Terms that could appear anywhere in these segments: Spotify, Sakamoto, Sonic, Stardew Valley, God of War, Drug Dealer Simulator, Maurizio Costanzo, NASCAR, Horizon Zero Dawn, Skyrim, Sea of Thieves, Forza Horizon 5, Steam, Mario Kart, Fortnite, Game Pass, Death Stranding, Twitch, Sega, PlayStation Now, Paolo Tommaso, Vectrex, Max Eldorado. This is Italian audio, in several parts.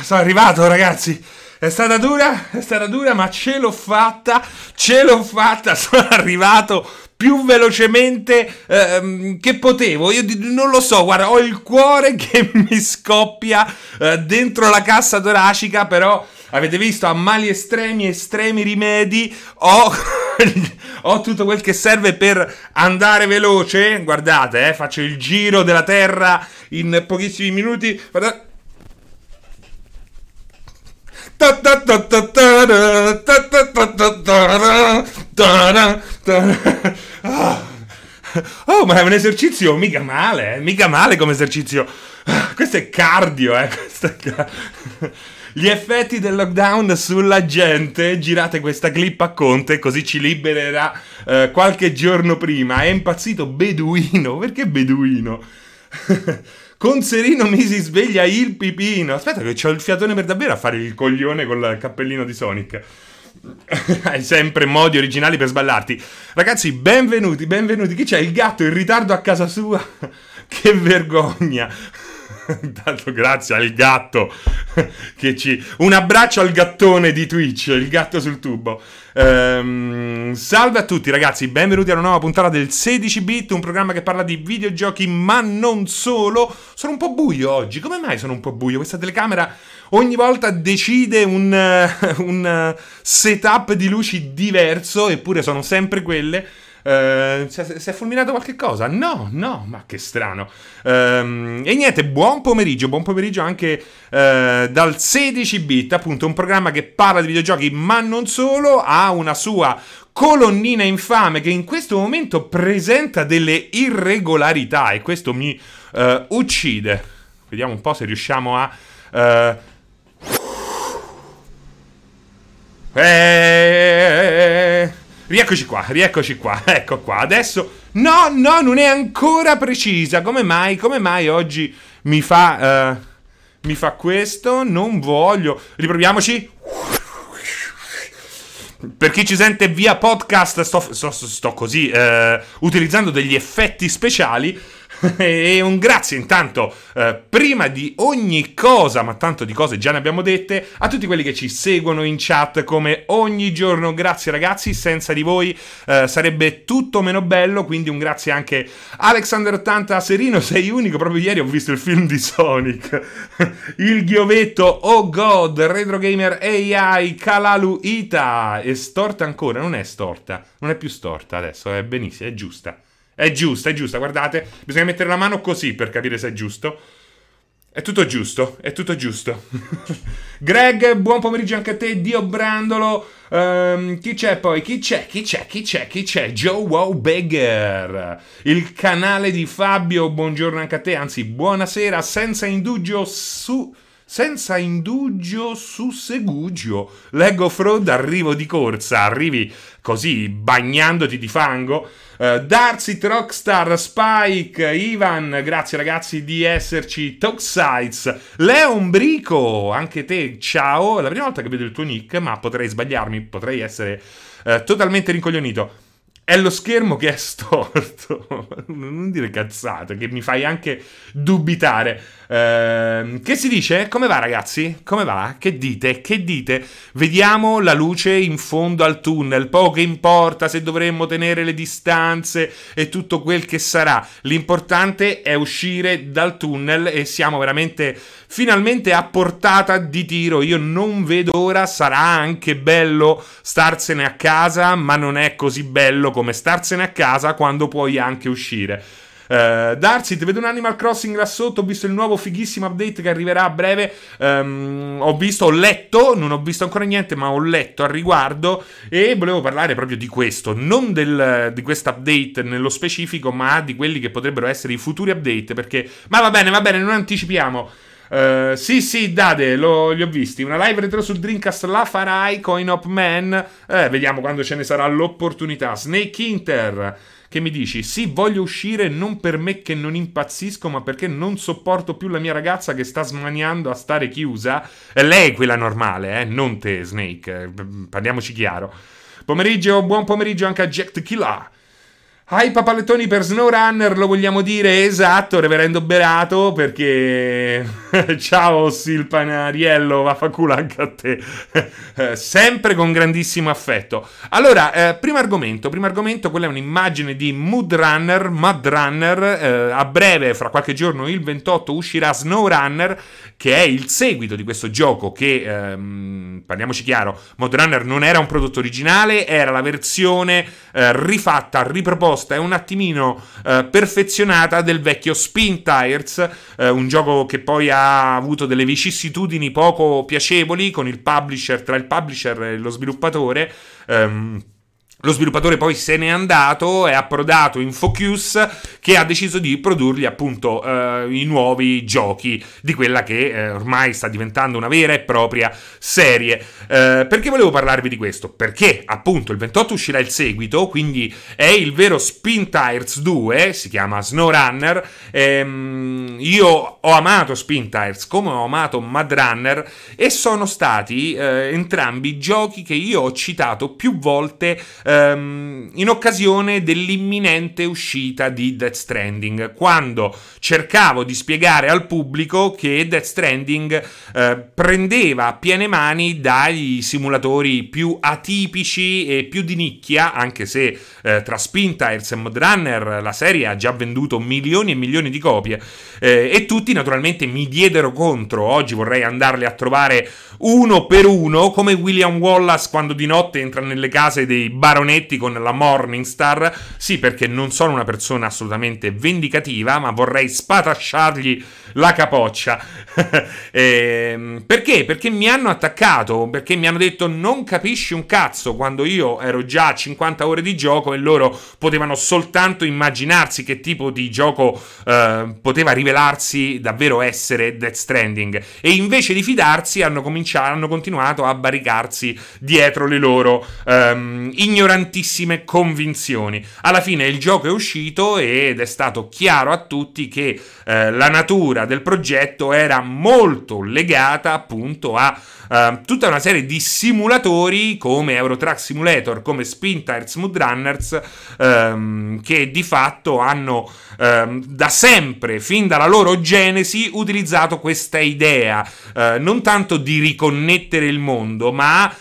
Sono arrivato, ragazzi. È stata dura, ma ce l'ho fatta. Ce l'ho fatta. Sono arrivato più velocemente che potevo. Io non lo so, guarda, ho il cuore che mi scoppia dentro la cassa toracica, però avete visto, a mali estremi, estremi rimedi, ho tutto quel che serve per andare veloce. Guardate, faccio il giro della terra in pochissimi minuti. Guardate. Oh, ma è un esercizio mica male come esercizio. Questo è cardio, Gli effetti del lockdown sulla gente. Girate questa clip a Conte, così ci libererà qualche giorno prima. È impazzito Beduino. Perché Beduino? Con Serino mi si sveglia il pipino. Aspetta che c'ho il fiatone per davvero a fare il coglione col cappellino di Sonic. Hai sempre modi originali per sballarti. Ragazzi, benvenuti, benvenuti. Chi c'è? Il gatto in ritardo a casa sua? Che vergogna. Intanto grazie al gatto che ci... Un abbraccio al gattone di Twitch, il gatto sul tubo. Salve a tutti ragazzi, benvenuti alla nuova puntata del 16-bit, un programma che parla di videogiochi ma non solo. Sono un po' buio oggi, come mai sono un po' buio? Questa telecamera ogni volta decide un setup di luci diverso, eppure sono sempre quelle. Si è fulminato qualche cosa? No, ma che strano. E niente, buon pomeriggio anche dal 16-bit, appunto un programma che parla di videogiochi ma non solo, ha una sua colonnina infame che in questo momento presenta delle irregolarità e questo mi uccide. Vediamo un po' se riusciamo a... Rieccoci qua, ecco qua, adesso... No, non è ancora precisa, come mai oggi mi fa questo, non voglio... Riproviamoci... Per chi ci sente via podcast, sto così, utilizzando degli effetti speciali... E un grazie intanto prima di ogni cosa, ma tanto di cose già ne abbiamo dette, a tutti quelli che ci seguono in chat come ogni giorno. Grazie ragazzi, senza di voi sarebbe tutto meno bello, quindi un grazie anche Alexander80. Serino sei unico, proprio ieri ho visto il film di Sonic. Il Ghiovetto, Oh God, Retro Gamer AI, Kalalu Ita. È storta ancora? Non è storta, non è più storta adesso, è benissimo, è giusta. È giusta, guardate, bisogna mettere la mano così per capire se è giusto. È tutto giusto. Greg, buon pomeriggio anche a te, Dio Brandolo. Chi c'è? Joe Wow Beggar, il canale di Fabio, buongiorno anche a te, anzi buonasera, senza indugio su Segugio. Leggo Fraud, arrivo di corsa, arrivi così bagnandoti di fango. Darcy, Rockstar, Spike, Ivan, grazie ragazzi di esserci. Toxites, Leon Brico, anche te, ciao. È la prima volta che vedo il tuo nick, ma potrei sbagliarmi, potrei essere totalmente rincoglionito. È lo schermo che è storto. Non dire cazzate, che mi fai anche dubitare. Che si dice? Come va ragazzi? Come va? Che dite? Vediamo la luce in fondo al tunnel. Poco importa se dovremmo tenere le distanze e tutto quel che sarà. L'importante è uscire dal tunnel e siamo veramente finalmente a portata di tiro. Io non vedo ora. Sarà anche bello starsene a casa, ma non è così bello come starsene a casa quando puoi anche uscire. Darcy, ti vedo un Animal Crossing là sotto. Ho visto il nuovo fighissimo update che arriverà a breve. Ho letto, non ho visto ancora niente, ma ho letto al riguardo e volevo parlare proprio di questo, non di questo update nello specifico, ma di quelli che potrebbero essere i futuri update, perché... Ma va bene, non anticipiamo. Sì, Dade, li ho visti. Una live retro sul Dreamcast la farai, Coin Up Man. Vediamo quando ce ne sarà l'opportunità. Snake Inter, che mi dici? Sì, voglio uscire non per me che non impazzisco, ma perché non sopporto più la mia ragazza che sta smaniando a stare chiusa. Lei è quella normale, non te, Snake. Parliamoci chiaro. Buon pomeriggio anche a Jack Tequila. Ai papalettoni per SnowRunner, lo vogliamo dire? Esatto, reverendo Berato, perché ciao Silpanariello, va fa culo anche a te, sempre con grandissimo affetto. Allora, primo argomento, quella è un'immagine di MudRunner, a breve, fra qualche giorno, il 28, uscirà SnowRunner, che è il seguito di questo gioco che, parliamoci chiaro, MudRunner non era un prodotto originale, era la versione rifatta, riproposta, è un attimino perfezionata del vecchio Spintires, un gioco che poi ha avuto delle vicissitudini poco piacevoli con il publisher, tra il publisher e lo sviluppatore. Lo sviluppatore poi se n'è andato, è approdato in Focus, che ha deciso di produrgli appunto i nuovi giochi di quella che ormai sta diventando una vera e propria serie. Perché volevo parlarvi di questo? Perché appunto il 28 uscirà il seguito, quindi è il vero Spintires 2, si chiama SnowRunner. Io ho amato Spintires come ho amato MudRunner, e sono stati entrambi giochi che io ho citato più volte in occasione dell'imminente uscita di Death Stranding, quando cercavo di spiegare al pubblico che Death Stranding prendeva a piene mani dai simulatori più atipici e più di nicchia, anche se tra Spintires e MudRunner la serie ha già venduto milioni e milioni di copie, e tutti naturalmente mi diedero contro. Oggi vorrei andarli a trovare uno per uno, come William Wallace quando di notte entra nelle case dei baronetti con la Morningstar. Sì, perché non sono una persona assolutamente vendicativa, ma vorrei spatasciargli la capoccia. Perché? Perché mi hanno attaccato, perché mi hanno detto non capisci un cazzo, quando io ero già a 50 ore di gioco e loro potevano soltanto immaginarsi che tipo di gioco poteva rivelarsi davvero essere Death Stranding, e invece di fidarsi hanno continuato a barricarsi dietro le loro ignorantissime convinzioni. Alla fine il gioco è uscito ed è stato chiaro a tutti che la natura del progetto era molto legata appunto a tutta una serie di simulatori come Euro Truck Simulator, come Spintires, MudRunners, che di fatto hanno da sempre, fin dalla loro genesi, utilizzato questa idea non tanto di riconnettere il mondo, ma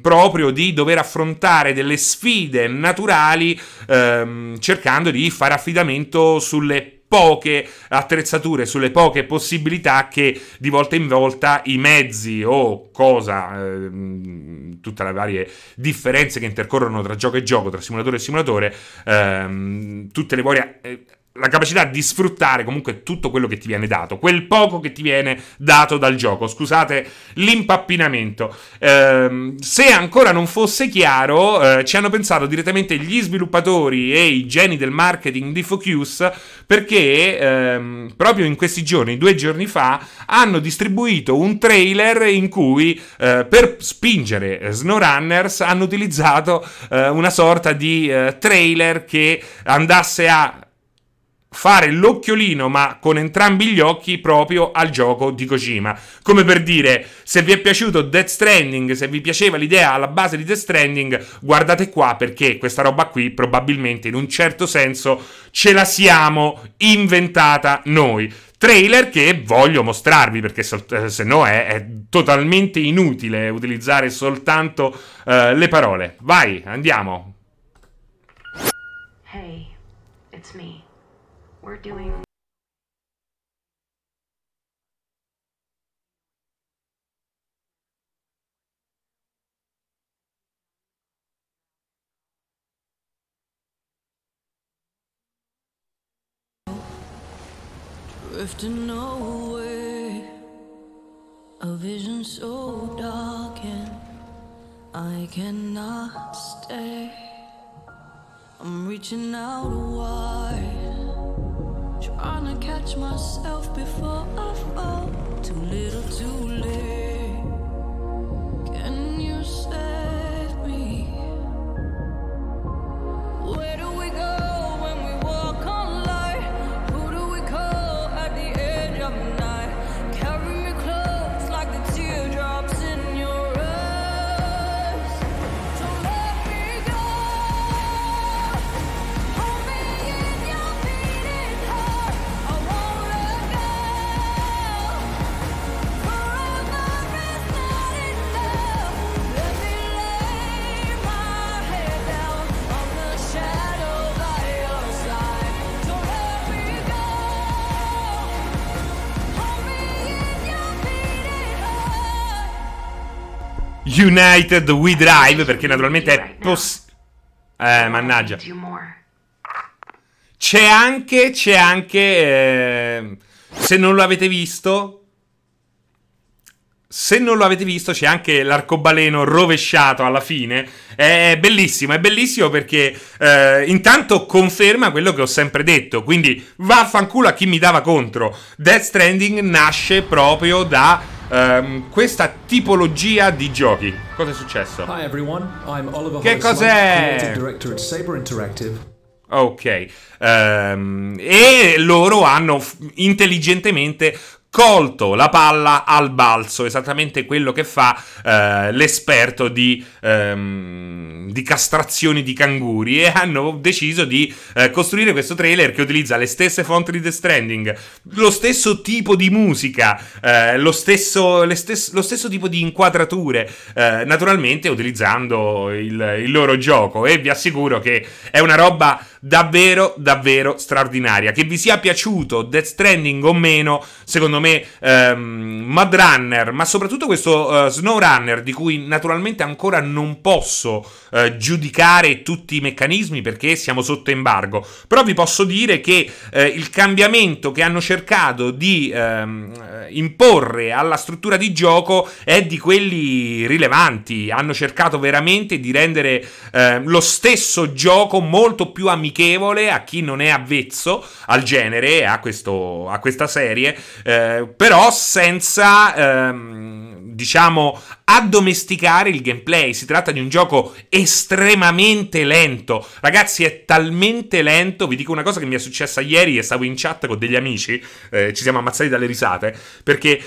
proprio di dover affrontare delle sfide naturali, cercando di fare affidamento sulle poche attrezzature, sulle poche possibilità che di volta in volta i mezzi o tutte le varie differenze che intercorrono tra gioco e gioco, tra simulatore e simulatore, tutte le varie... la capacità di sfruttare comunque tutto quello che ti viene dato, quel poco che ti viene dato dal gioco, scusate l'impappinamento. Se ancora non fosse chiaro, ci hanno pensato direttamente gli sviluppatori e i geni del marketing di Focus, perché proprio in questi giorni, 2 giorni fa, hanno distribuito un trailer in cui per spingere SnowRunners hanno utilizzato una sorta di trailer che andasse a fare l'occhiolino, ma con entrambi gli occhi, proprio al gioco di Kojima, come per dire: se vi è piaciuto Death Stranding, se vi piaceva l'idea alla base di Death Stranding, guardate qua, perché questa roba qui probabilmente in un certo senso ce la siamo inventata noi. Trailer che voglio mostrarvi, perché se no è totalmente inutile utilizzare soltanto le parole. Vai, andiamo. Hey, it's me. We're doing... Drifting away, a vision so dark and I cannot stay. I'm reaching out wide, trying to catch myself before I fall. Too little, too late. Can you save me? Where do we go when we walk on light? Who do we call at the edge of night? Carry me close like the teardrops in your eyes. Don't let me go. United We Drive, perché naturalmente è mannaggia. C'è anche se non lo avete visto, c'è anche l'arcobaleno rovesciato alla fine. È bellissimo perché intanto conferma quello che ho sempre detto, quindi vaffanculo a chi mi dava contro. Death Stranding nasce proprio da questa tipologia di giochi. Cosa è successo? Hi everyone, I'm Oliver. Che cos'è? Director at Saber Interactive. Ok, e loro hanno intelligentemente colto la palla al balzo, esattamente quello che fa l'esperto di castrazioni di canguri, e hanno deciso di costruire questo trailer che utilizza le stesse fonti di Death Stranding, lo stesso tipo di musica, lo stesso tipo di inquadrature, naturalmente utilizzando il loro gioco, e vi assicuro che è una roba davvero davvero straordinaria. Che vi sia piaciuto Death Stranding o meno, secondo me MudRunner, ma soprattutto questo SnowRunner, di cui naturalmente ancora non posso giudicare tutti i meccanismi perché siamo sotto embargo, però vi posso dire che il cambiamento che hanno cercato di imporre alla struttura di gioco è di quelli rilevanti. Hanno cercato veramente di rendere lo stesso gioco molto più amichevole a chi non è avvezzo al genere, a questa serie, però senza diciamo addomesticare il gameplay. Si tratta di un gioco estremamente lento, ragazzi, è talmente lento. Vi dico una cosa che mi è successa ieri, e stavo in chat con degli amici, ci siamo ammazzati dalle risate, perché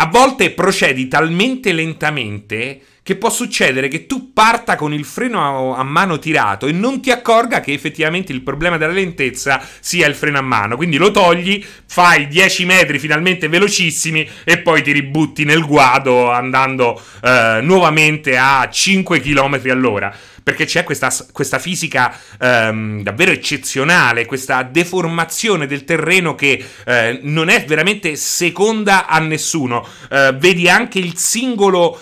a volte procedi talmente lentamente che può succedere che tu parta con il freno a mano tirato e non ti accorga che effettivamente il problema della lentezza sia il freno a mano. Quindi lo togli, fai 10 metri finalmente velocissimi e poi ti ributti nel guado andando nuovamente a 5 km all'ora. Perché c'è questa fisica davvero eccezionale, questa deformazione del terreno che non è veramente seconda a nessuno. Vedi anche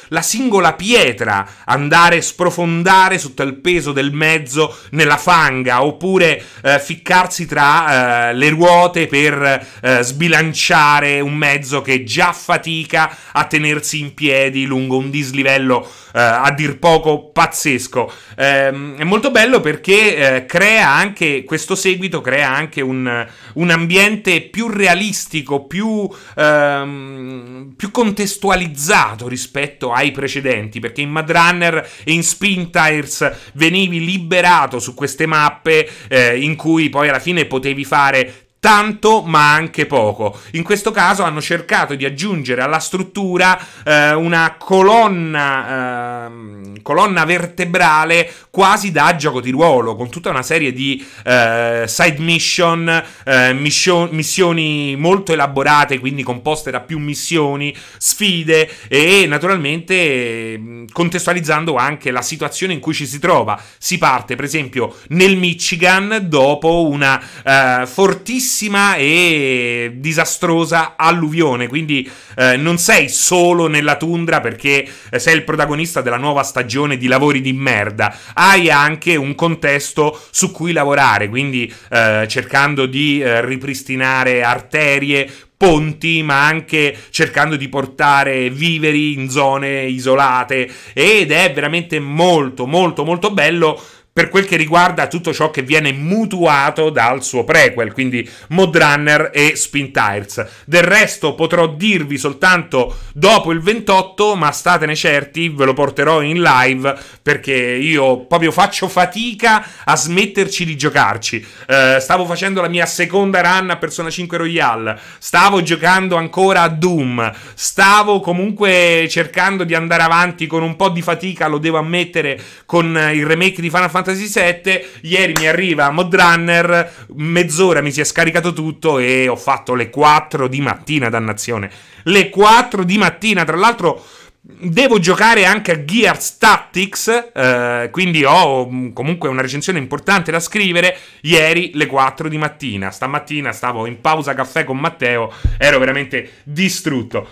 la singola pietra andare a sprofondare sotto il peso del mezzo nella fanga, oppure ficcarsi tra le ruote per sbilanciare un mezzo che già fatica a tenersi in piedi lungo un dislivello a dir poco pazzesco. È molto bello perché crea anche questo seguito, crea anche un ambiente più realistico, più contestualizzato rispetto ai precedenti, perché in MudRunner e in Spintires venivi liberato su queste mappe in cui poi alla fine potevi fare tanto ma anche poco. In questo caso hanno cercato di aggiungere alla struttura una colonna vertebrale quasi da gioco di ruolo, con tutta una serie di side mission, missioni molto elaborate, quindi composte da più missioni, sfide, e naturalmente contestualizzando anche la situazione in cui ci si trova. Si parte per esempio nel Michigan dopo una fortissima e disastrosa alluvione, quindi non sei solo nella tundra perché sei il protagonista della nuova stagione di lavori di merda. Hai anche un contesto su cui lavorare, quindi cercando di ripristinare arterie, ponti, ma anche cercando di portare viveri in zone isolate, ed è veramente molto molto molto bello per quel che riguarda tutto ciò che viene mutuato dal suo prequel, quindi MudRunner e Spintires. Del resto potrò dirvi soltanto dopo il 28, ma statene certi, ve lo porterò in live, perché io proprio faccio fatica a smetterci di giocarci. Stavo facendo la mia seconda run a Persona 5 Royale, stavo giocando ancora a Doom, stavo comunque cercando di andare avanti con un po' di fatica, lo devo ammettere, con il remake di Final Fantasy 7, ieri mi arriva MudRunner, mezz'ora mi si è scaricato tutto e ho fatto le 4 di mattina, dannazione. Le 4 di mattina, tra l'altro devo giocare anche a Gears Tactics, quindi ho comunque una recensione importante da scrivere. Ieri le 4 di mattina, stamattina stavo in pausa caffè con Matteo, ero veramente distrutto.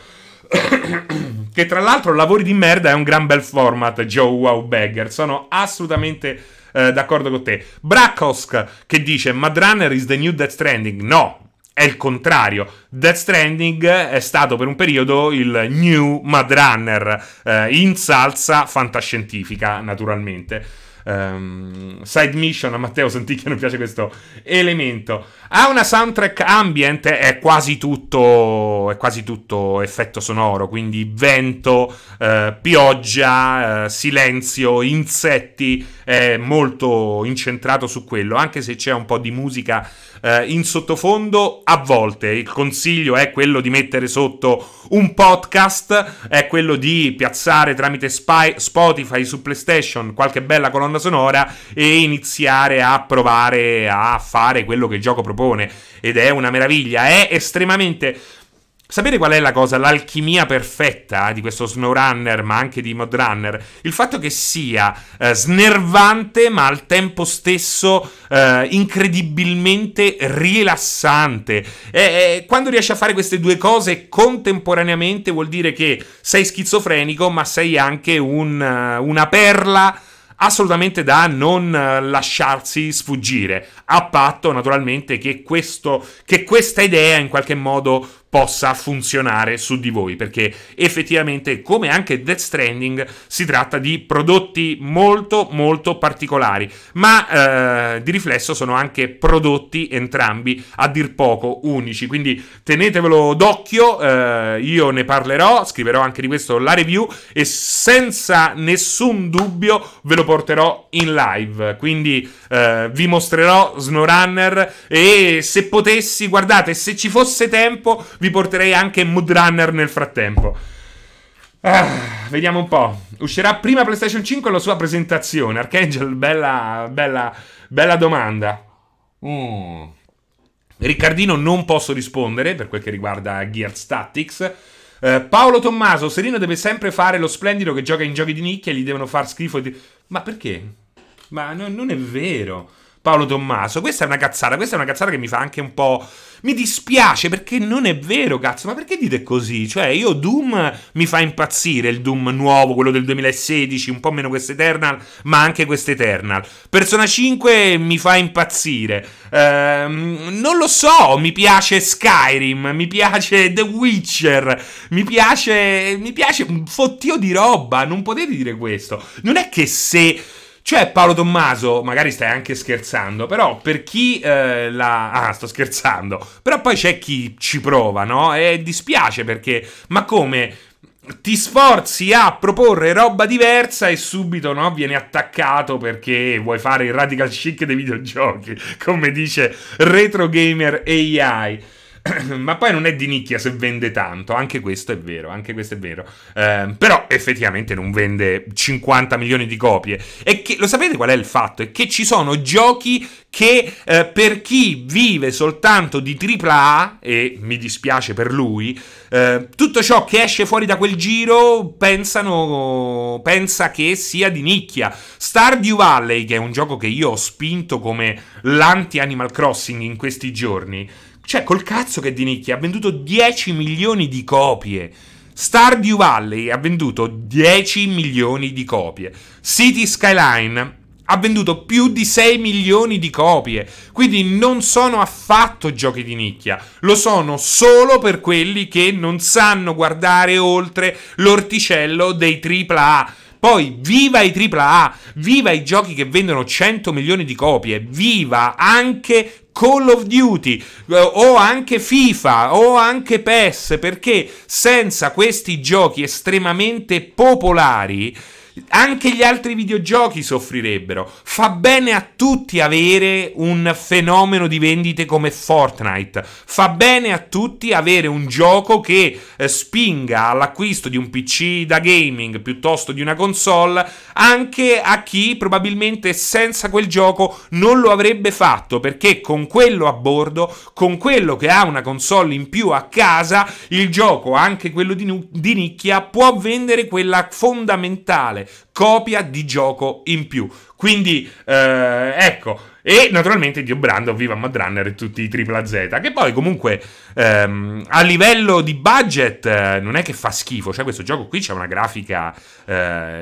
Che tra l'altro Lavori di merda è un gran bel format, Joe Wow Bagger. Sono assolutamente d'accordo con te. Brakosk che dice MudRunner is the new Death Stranding. No, è il contrario. Death Stranding è stato per un periodo il new MudRunner, in salsa fantascientifica naturalmente. Side mission a Matteo Santicchia piace questo elemento. Ha una soundtrack ambient, è quasi tutto effetto sonoro, quindi vento, pioggia, silenzio, insetti, è molto incentrato su quello, anche se c'è un po' di musica in sottofondo a volte. Il consiglio è quello di mettere sotto un podcast, è quello di piazzare tramite Spotify su PlayStation qualche bella colonna sonora e iniziare a provare a fare quello che il gioco propone, ed è una meraviglia, è estremamente... Sapete qual è la cosa? L'alchimia perfetta di questo SnowRunner, ma anche di MudRunner? Il fatto che sia snervante, ma al tempo stesso incredibilmente rilassante. Quando riesci a fare queste due cose contemporaneamente vuol dire che sei schizofrenico, ma sei anche una perla assolutamente da non lasciarsi sfuggire, a patto naturalmente che questa idea in qualche modo possa funzionare su di voi, perché effettivamente, come anche Death Stranding, si tratta di prodotti molto molto particolari, ma di riflesso sono anche prodotti entrambi a dir poco unici, quindi tenetevelo d'occhio. Io ne parlerò, scriverò anche di questo la review e senza nessun dubbio ve lo porterò in live, quindi vi mostrerò SnowRunner e, se potessi, guardate, se ci fosse tempo vi porterei anche MudRunner nel frattempo. Vediamo un po'. Uscirà prima PlayStation 5 la sua presentazione? Archangel, bella domanda. Riccardino, non posso rispondere per quel che riguarda Gears Tactics. Paolo Tommaso, Serino deve sempre fare lo splendido che gioca in giochi di nicchia e gli devono far schifo. Ma perché? Ma no, non è vero, Paolo Tommaso, questa è una cazzata che mi fa anche un po'... mi dispiace, perché non è vero, cazzo, ma perché dite così? Cioè, io Doom mi fa impazzire, il Doom nuovo, quello del 2016, un po' meno quest'Eternal, ma anche quest'Eternal. Persona 5 mi fa impazzire, non lo so, mi piace Skyrim, mi piace The Witcher, mi piace un fottio di roba, non potete dire questo. Non è che se... Cioè, Paolo Tommaso, magari stai anche scherzando, però per chi sto scherzando, però poi c'è chi ci prova, no? E dispiace perché... Ma come? Ti sforzi a proporre roba diversa e subito, no, viene attaccato perché vuoi fare il radical chic dei videogiochi, come dice Retro Gamer AI. Ma poi non è di nicchia se vende tanto, anche questo è vero, però effettivamente non vende 50 milioni di copie. E che, lo sapete qual è il fatto? È che ci sono giochi che per chi vive soltanto di AAA, e mi dispiace per lui, tutto ciò che esce fuori da quel giro pensa che sia di nicchia. Stardew Valley, che è un gioco che io ho spinto come l'anti-Animal Crossing in questi giorni, cioè, col cazzo che è di nicchia, ha venduto 10 milioni di copie. Stardew Valley ha venduto 10 milioni di copie. City Skyline ha venduto più di 6 milioni di copie. Quindi non sono affatto giochi di nicchia. Lo sono solo per quelli che non sanno guardare oltre l'orticello dei AAA. Poi viva i AAA, viva i giochi che vendono 100 milioni di copie, viva anche Call of Duty, o anche FIFA, o anche PES, perché senza questi giochi estremamente popolari anche gli altri videogiochi soffrirebbero. Fa bene a tutti avere un fenomeno di vendite come Fortnite, fa bene a tutti avere un gioco che spinga all'acquisto di un PC da gaming piuttosto di una console, anche a chi probabilmente senza quel gioco non lo avrebbe fatto, perché con quello a bordo, con quello che ha una console in più a casa, il gioco, anche quello di nicchia, può vendere quella fondamentale copia di gioco in più. Quindi, ecco. E naturalmente Dio brando, viva MudRunner e tutti i tripla Z, che poi comunque a livello di budget non è che fa schifo, cioè questo gioco qui c'è una grafica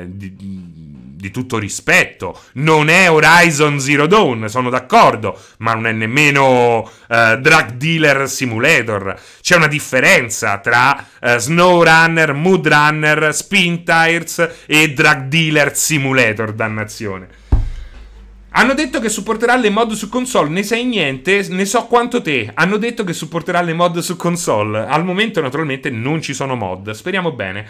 di tutto rispetto, non è Horizon Zero Dawn, sono d'accordo, ma non è nemmeno Drug Dealer Simulator, c'è una differenza tra SnowRunner, MudRunner, Spintires e Drug Dealer Simulator, dannazione. Hanno detto che supporterà le mod su console, ne sai niente? Ne so quanto te. Hanno detto che supporterà le mod su console. Al momento naturalmente non ci sono mod. Speriamo bene.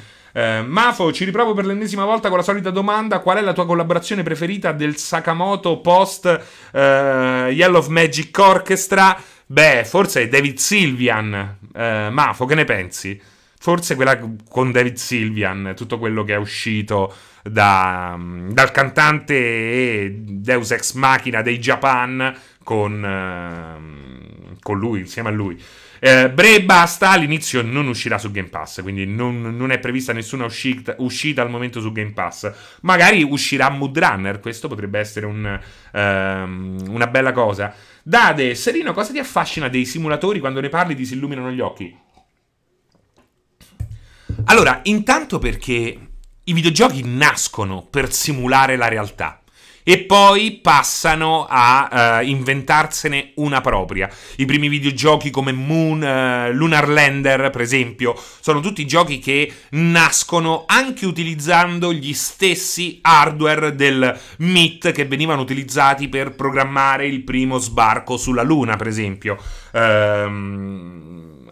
Mafo, ci riprovo per l'ennesima volta con la solita domanda: qual è la tua collaborazione preferita del Sakamoto post Yellow Magic Orchestra? Beh, forse è David Sylvian. Mafo, che ne pensi? Forse quella con David Sylvian, tutto quello che è uscito dal cantante e Deus Ex Machina dei Japan con lui, insieme a lui. Bre basta, all'inizio non uscirà su Game Pass, quindi non è prevista nessuna uscita al momento su Game Pass. Magari uscirà MudRunner, questo potrebbe essere una bella cosa. Dade, Serino, cosa ti affascina dei simulatori? Quando ne parli ti si illuminano gli occhi. Allora, intanto perché i videogiochi nascono per simulare la realtà e poi passano a inventarsene una propria. I primi videogiochi come Lunar Lander, per esempio, sono tutti giochi che nascono anche utilizzando gli stessi hardware del MIT che venivano utilizzati per programmare il primo sbarco sulla Luna, per esempio.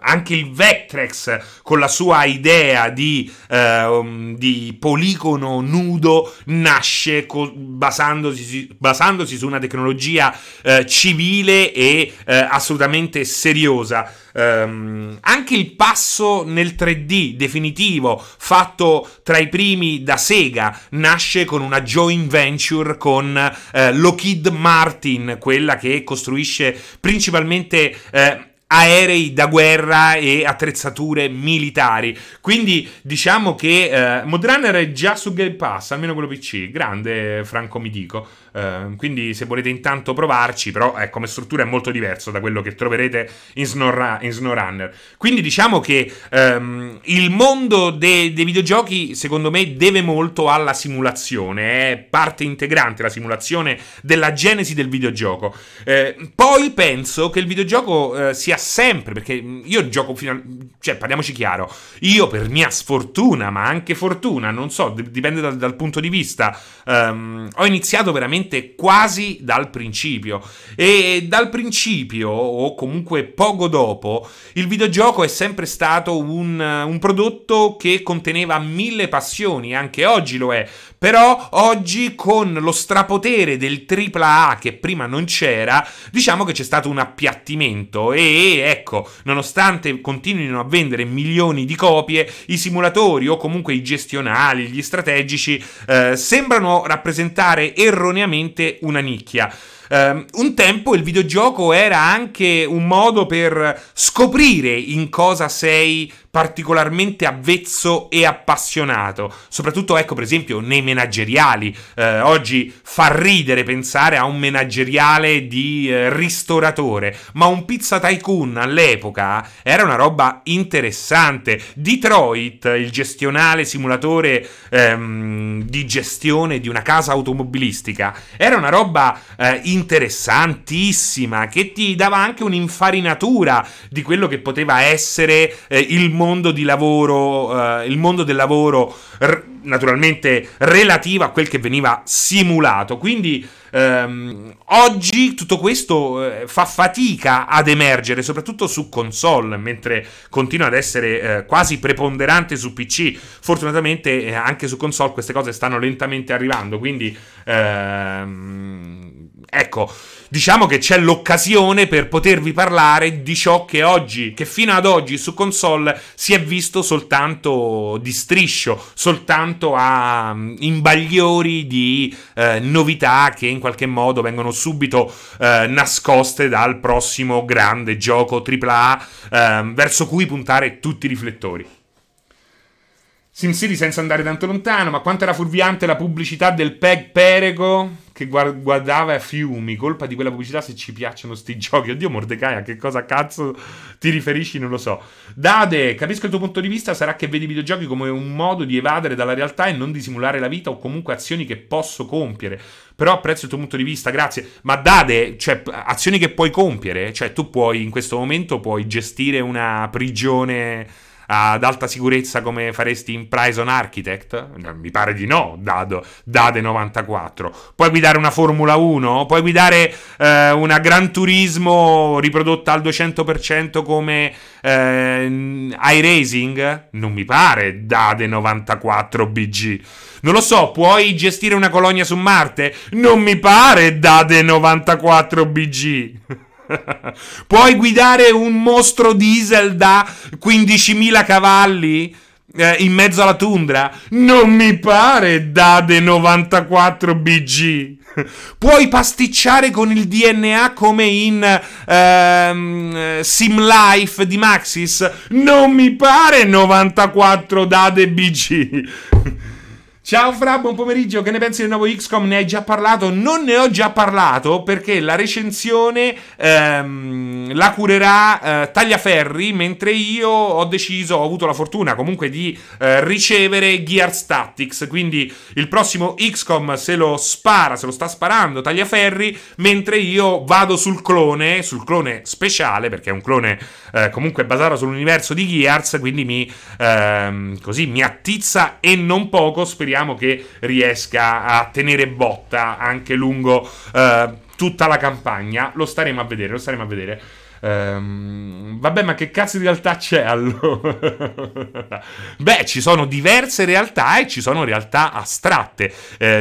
Anche il Vectrex con la sua idea di poligono nudo nasce basandosi su una tecnologia civile e assolutamente seriosa. Anche il passo nel 3D definitivo fatto tra i primi da Sega nasce con una joint venture con Lockheed Martin, quella che costruisce principalmente aerei da guerra e attrezzature militari. Quindi diciamo che MudRunner è già su Game Pass, almeno quello PC. Grande, Franco mi dico. Quindi se volete intanto provarci, però come struttura è molto diverso da quello che troverete in SnowRunner. Quindi diciamo che il mondo dei videogiochi secondo me deve molto alla simulazione, è parte integrante la simulazione della genesi del videogioco. Poi penso che il videogioco sia sempre, perché io gioco cioè, parliamoci chiaro, io per mia sfortuna, ma anche fortuna, non so, dipende dal punto di vista, ho iniziato veramente quasi dal principio, e dal principio o comunque poco dopo il videogioco è sempre stato un prodotto che conteneva mille passioni, anche oggi lo è, però oggi con lo strapotere del AAA che prima non c'era, diciamo che c'è stato un appiattimento. E ecco, nonostante continuino a vendere milioni di copie, i simulatori o comunque i gestionali, gli strategici, sembrano rappresentare erroneamente una nicchia. Un tempo il videogioco era anche un modo per scoprire in cosa sei particolarmente avvezzo e appassionato, soprattutto ecco per esempio nei menageriali. Oggi fa ridere pensare a un menageriale di ristoratore, ma un pizza tycoon all'epoca era una roba interessante. Detroit, il gestionale simulatore di gestione di una casa automobilistica, era una roba interessantissima, che ti dava anche un'infarinatura di quello che poteva essere il mondo del lavoro, naturalmente relativo a quel che veniva simulato. Quindi oggi tutto questo fa fatica ad emergere, soprattutto su console, mentre continua ad essere quasi preponderante su PC. Fortunatamente anche su console queste cose stanno lentamente arrivando, quindi ecco, diciamo che c'è l'occasione per potervi parlare di ciò che oggi, che fino ad oggi su console si è visto soltanto di striscio, soltanto a imbagliori di novità che in qualche modo vengono subito nascoste dal prossimo grande gioco AAA verso cui puntare tutti i riflettori. SimCity senza andare tanto lontano, ma quanto era fuorviante la pubblicità del Peg Perego che guardava a fiumi. Colpa di quella pubblicità se ci piacciono sti giochi. Oddio Mordecai, a che cosa cazzo ti riferisci? Non lo so. Dade, capisco il tuo punto di vista, sarà che vedi i videogiochi come un modo di evadere dalla realtà e non di simulare la vita o comunque azioni che posso compiere. Però apprezzo il tuo punto di vista, grazie. Ma Dade, cioè azioni che puoi compiere, cioè tu puoi in questo momento puoi gestire una prigione ad alta sicurezza come faresti in Prison Architect? Mi pare di no, Dade 94. Puoi guidare una Formula 1? Puoi guidare una Gran Turismo riprodotta al 200% come iRacing? Non mi pare, Dade 94 BG. Non lo so, puoi gestire una colonia su Marte? Non mi pare, Dade 94 BG. Puoi guidare un mostro diesel da 15.000 cavalli in mezzo alla tundra? Non mi pare, Dade 94 BG. Puoi pasticciare con il DNA come in Sim Life di Maxis? Non mi pare, 94 Dade BG. Ciao Fra, buon pomeriggio, che ne pensi del nuovo XCOM? Ne hai già parlato? Non ne ho già parlato perché la recensione la curerà Tagliaferri, mentre io ho avuto la fortuna comunque di ricevere Gears Tactics, quindi il prossimo XCOM se lo sta sparando Tagliaferri, mentre io vado sul clone speciale, perché è un clone comunque basato sull'universo di Gears, quindi mi attizza e non poco, speriamo che riesca a tenere botta anche lungo tutta la campagna. Lo staremo a vedere. Vabbè, ma che cazzo di realtà c'è allora? Beh, ci sono diverse realtà e ci sono realtà astratte.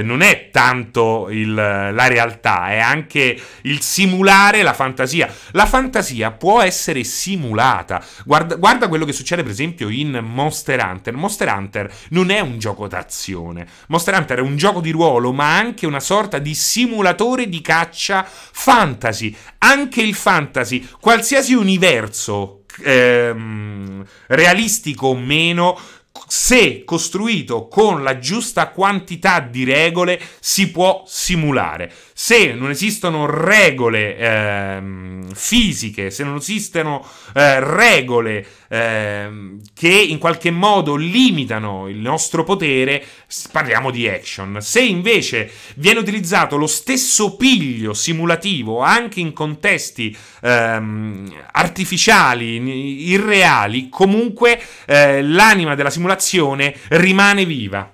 Non è tanto la realtà, è anche il simulare la fantasia. La fantasia può essere simulata. Guarda quello che succede per esempio in Monster Hunter. Monster Hunter non è un gioco d'azione. Monster Hunter è un gioco di ruolo, ma anche una sorta di simulatore di caccia fantasy. Anche il fantasy, qualsiasi universo realistico o meno, se costruito con la giusta quantità di regole, si può simulare. Se non esistono regole fisiche, se non esistono regole che in qualche modo limitano il nostro potere, parliamo di action. Se invece viene utilizzato lo stesso piglio simulativo anche in contesti artificiali, irreali, comunque l'anima della simulazione rimane viva.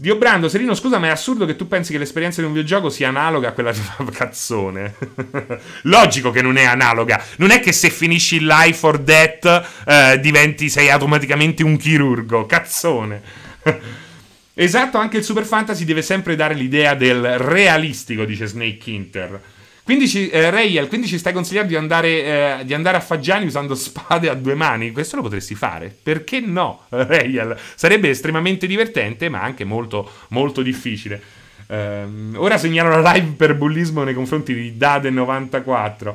Dio Brando, Serino, scusa, ma è assurdo che tu pensi che l'esperienza di un videogioco sia analoga a quella di una cazzone. Logico che non è analoga. Non è che se finisci il Life or Death sei automaticamente un chirurgo. Cazzone. Esatto, anche il super fantasy deve sempre dare l'idea del realistico, dice Snake Inter. Quindi Rayel, quindi ci stai consigliando di andare a Faggiani usando spade a due mani? Questo lo potresti fare. Perché no, Rayel? Sarebbe estremamente divertente, ma anche molto, molto difficile. Ora segnalo la live per bullismo nei confronti di Dade94.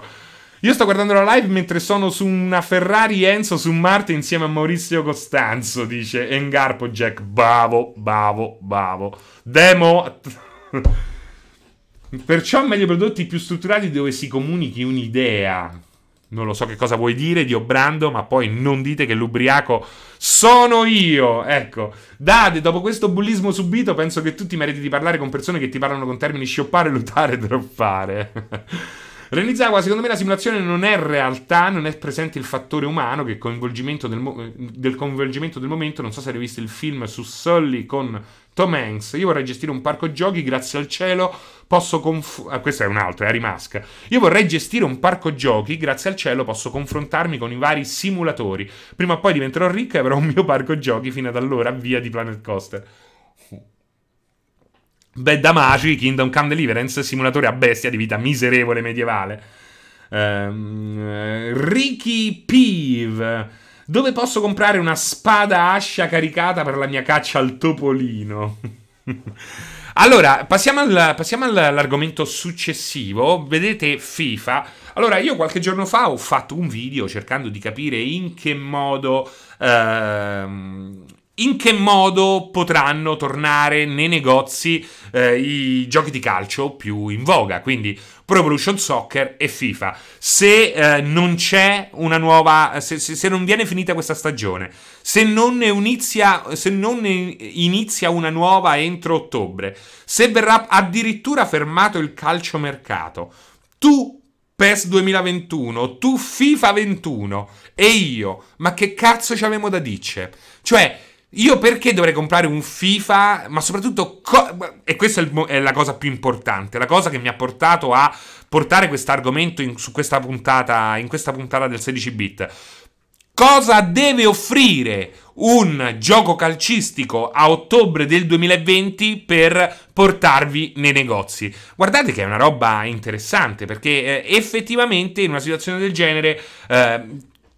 Io sto guardando la live mentre sono su una Ferrari Enzo su Marte insieme a Maurizio Costanzo, dice Engarpo Jack. Bravo. Demo... Perciò meglio prodotti più strutturati dove si comunichi un'idea. Non lo so che cosa vuoi dire, Dio Brando, ma poi non dite che l'ubriaco sono io. Ecco, Dade, dopo questo bullismo subito penso che tu ti meriti di parlare con persone che ti parlano con termini scioppare, lutare, droppare. Renizzawa, secondo me la simulazione non è realtà, non è presente il fattore umano, che coinvolgimento del momento. Non so se hai visto il film su Sully con Tom Hanks. Io vorrei gestire un parco giochi, grazie al cielo posso questa è un'altra, è Rimask. Io vorrei gestire un parco giochi, grazie al cielo posso confrontarmi con i vari simulatori. Prima o poi diventerò ricca e avrò un mio parco giochi, fino ad allora via di Planet Coaster. Beh, Damaci, Kingdom Come Deliverance, simulatore a bestia di vita miserevole medievale. Ricky Piv, dove posso comprare una spada ascia caricata per la mia caccia al topolino? Allora, passiamo all'argomento successivo. Vedete FIFA. Allora, io qualche giorno fa ho fatto un video cercando di capire in che modo potranno tornare nei negozi i giochi di calcio più in voga, quindi Pro Evolution Soccer e FIFA. Se non viene finita questa stagione, se non ne inizia una nuova entro ottobre, se verrà addirittura fermato il calciomercato, tu PES 2021, tu FIFA 21 e io, ma che cazzo ci avemo da dice? Cioè, io perché dovrei comprare un FIFA, ma soprattutto, e questa è la cosa più importante, la cosa che mi ha portato a portare questo argomento in questa puntata del 16-bit. Cosa deve offrire un gioco calcistico a ottobre del 2020 per portarvi nei negozi? Guardate che è una roba interessante, perché effettivamente in una situazione del genere...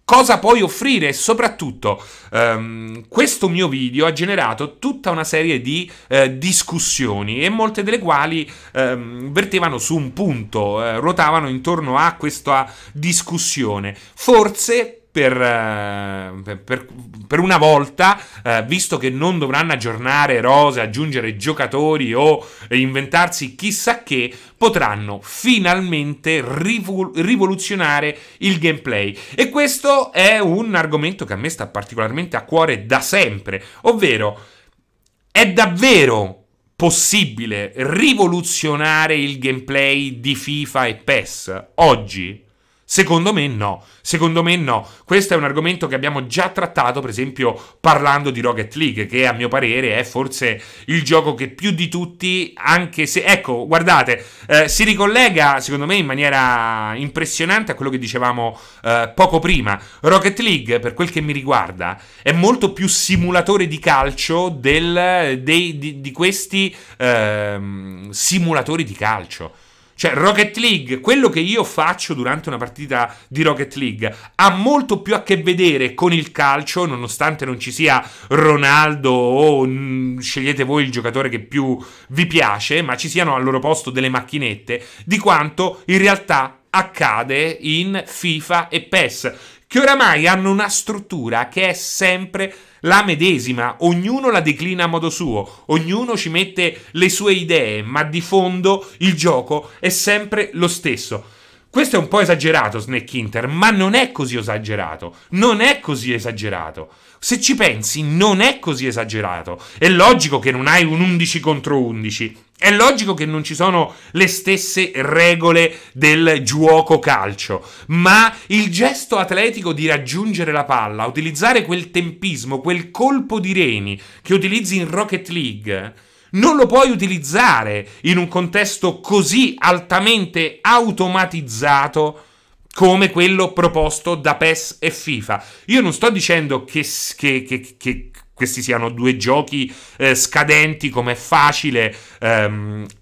Cosa puoi offrire? E soprattutto, questo mio video ha generato tutta una serie di discussioni, e molte delle quali vertevano su un punto, ruotavano intorno a questa discussione. Forse... Per una volta, visto che non dovranno aggiornare rose, aggiungere giocatori o inventarsi chissà che, potranno finalmente rivoluzionare il gameplay. E questo è un argomento che a me sta particolarmente a cuore da sempre, ovvero: è davvero possibile rivoluzionare il gameplay di FIFA e PES oggi? Secondo me no. Questo è un argomento che abbiamo già trattato, per esempio, parlando di Rocket League, che a mio parere è forse il gioco che più di tutti, anche se... Ecco, guardate, si ricollega, secondo me, in maniera impressionante a quello che dicevamo poco prima. Rocket League, per quel che mi riguarda, è molto più simulatore di calcio di questi simulatori di calcio. Cioè, Rocket League, quello che io faccio durante una partita di Rocket League ha molto più a che vedere con il calcio, nonostante non ci sia Ronaldo o scegliete voi il giocatore che più vi piace, ma ci siano al loro posto delle macchinette, di quanto in realtà accade in FIFA e PES, che oramai hanno una struttura che è sempre la medesima, ognuno la declina a modo suo, ognuno ci mette le sue idee, ma di fondo il gioco è sempre lo stesso. Questo è un po' esagerato, Snake Inter, ma non è così esagerato. Se ci pensi, non è così esagerato. È logico che non hai un 11 contro 11. È logico che non ci sono le stesse regole del giuoco calcio, ma il gesto atletico di raggiungere la palla, utilizzare quel tempismo, quel colpo di reni che utilizzi in Rocket League, non lo puoi utilizzare in un contesto così altamente automatizzato come quello proposto da PES e FIFA. Io non sto dicendo che questi siano due giochi scadenti, come è facile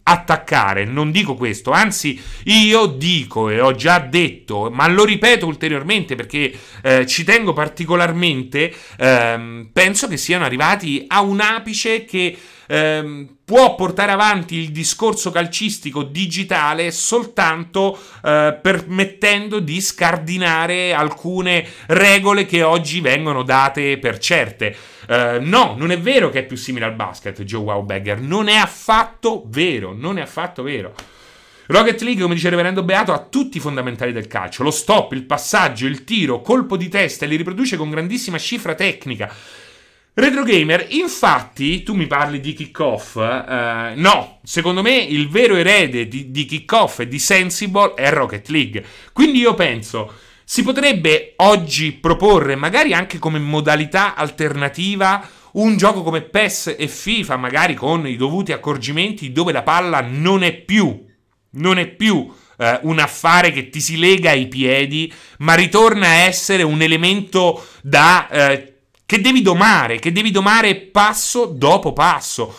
attaccare, non dico questo, anzi io dico e ho già detto, ma lo ripeto ulteriormente perché ci tengo particolarmente, penso che siano arrivati a un apice che può portare avanti il discorso calcistico digitale soltanto permettendo di scardinare alcune regole che oggi vengono date per certe. No, non è vero che è più simile al basket, Joe Wowbagger, non è affatto vero. Rocket League, come dice il reverendo Beato, ha tutti i fondamentali del calcio: lo stop, il passaggio, il tiro, colpo di testa, e li riproduce con grandissima cifra tecnica. Retro Gamer, infatti, tu mi parli di Kickoff, no, secondo me il vero erede di Kickoff e di Sensible è Rocket League, quindi io penso si potrebbe oggi proporre, magari anche come modalità alternativa, un gioco come PES e FIFA, magari con i dovuti accorgimenti, dove la palla non è più un affare che ti si lega ai piedi, ma ritorna a essere un elemento che devi domare passo dopo passo,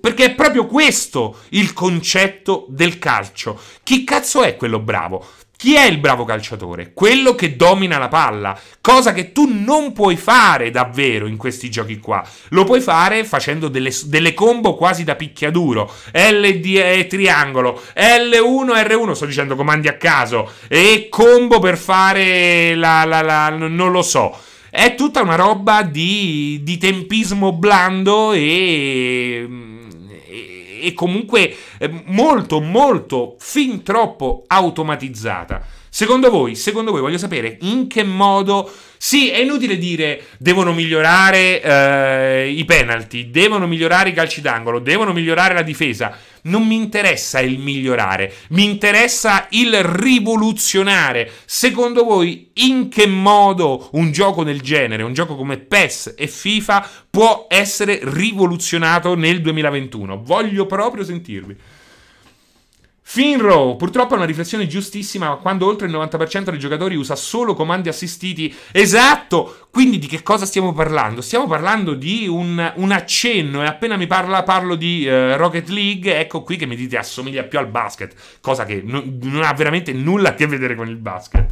perché è proprio questo il concetto del calcio. Chi cazzo è quello bravo? Chi è il bravo calciatore? Quello che domina la palla, cosa che tu non puoi fare davvero in questi giochi qua. Lo puoi fare facendo delle combo quasi da picchiaduro, LD triangolo, L1, R1, sto dicendo comandi a caso, e combo per fare la non lo so. È tutta una roba di tempismo blando e comunque molto molto fin troppo automatizzata. Secondo voi voglio sapere in che modo. Sì, è inutile dire devono migliorare i penalty, devono migliorare i calci d'angolo, devono migliorare la difesa. Non mi interessa il migliorare, mi interessa il rivoluzionare. Secondo voi in che modo un gioco del genere, un gioco come PES e FIFA, può essere rivoluzionato nel 2021? Voglio proprio sentirvi. Finro, purtroppo è una riflessione giustissima quando oltre il 90% dei giocatori usa solo comandi assistiti. Esatto! Quindi di che cosa stiamo parlando? Stiamo parlando di un accenno, e appena mi parlo di Rocket League, ecco qui che mi dite assomiglia più al basket, cosa che non ha veramente nulla a che vedere con il basket.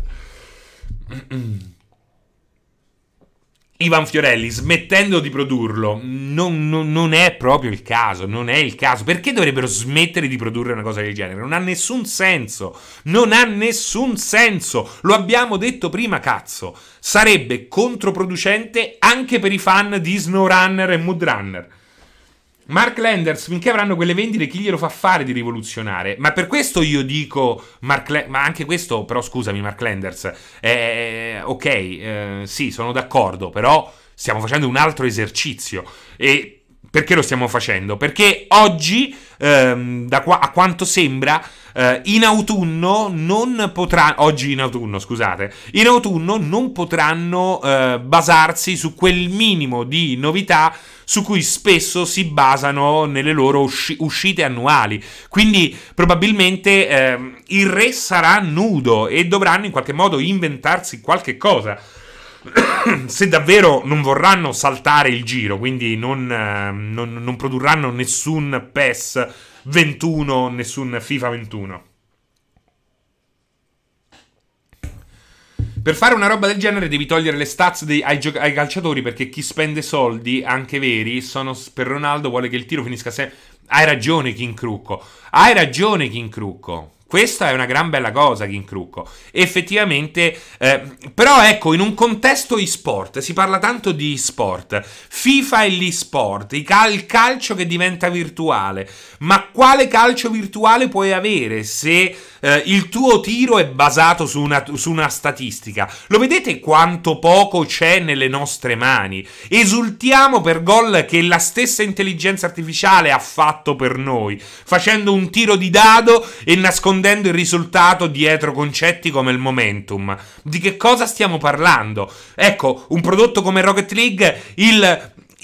Ivan Fiorelli, smettendo di produrlo, non è proprio il caso, non è il caso. Perché dovrebbero smettere di produrre una cosa del genere? Non ha nessun senso, non ha nessun senso, lo abbiamo detto prima, cazzo. Sarebbe controproducente anche per i fan di SnowRunner e MudRunner. Mark Landers, finché avranno quelle vendite, chi glielo fa fare di rivoluzionare? Ma per questo io dico ma anche questo, però scusami Mark Landers, ok, sì, sono d'accordo, però stiamo facendo un altro esercizio. E perché lo stiamo facendo? Perché oggi, a quanto sembra, in autunno non potranno basarsi su quel minimo di novità su cui spesso si basano nelle loro uscite annuali. Quindi probabilmente il re sarà nudo e dovranno in qualche modo inventarsi qualche cosa se davvero non vorranno saltare il giro. Quindi non produrranno nessun PES 21, nessun FIFA 21. Per fare una roba del genere devi togliere le stats ai calciatori, perché chi spende soldi, anche veri, per Ronaldo vuole che il tiro finisca sempre. Hai ragione King Crucco. Questa è una gran bella cosa, King Crucco. Effettivamente, però ecco, in un contesto e-sport, si parla tanto di e-sport, FIFA e l'e-sport, il calcio che diventa virtuale. Ma quale calcio virtuale puoi avere se il tuo tiro è basato su una statistica? Lo vedete quanto poco c'è nelle nostre mani? Esultiamo per gol che la stessa intelligenza artificiale ha fatto per noi, facendo un tiro di dado e nascondendo il risultato dietro concetti come il momentum. Di che cosa stiamo parlando? Ecco, un prodotto come Rocket League,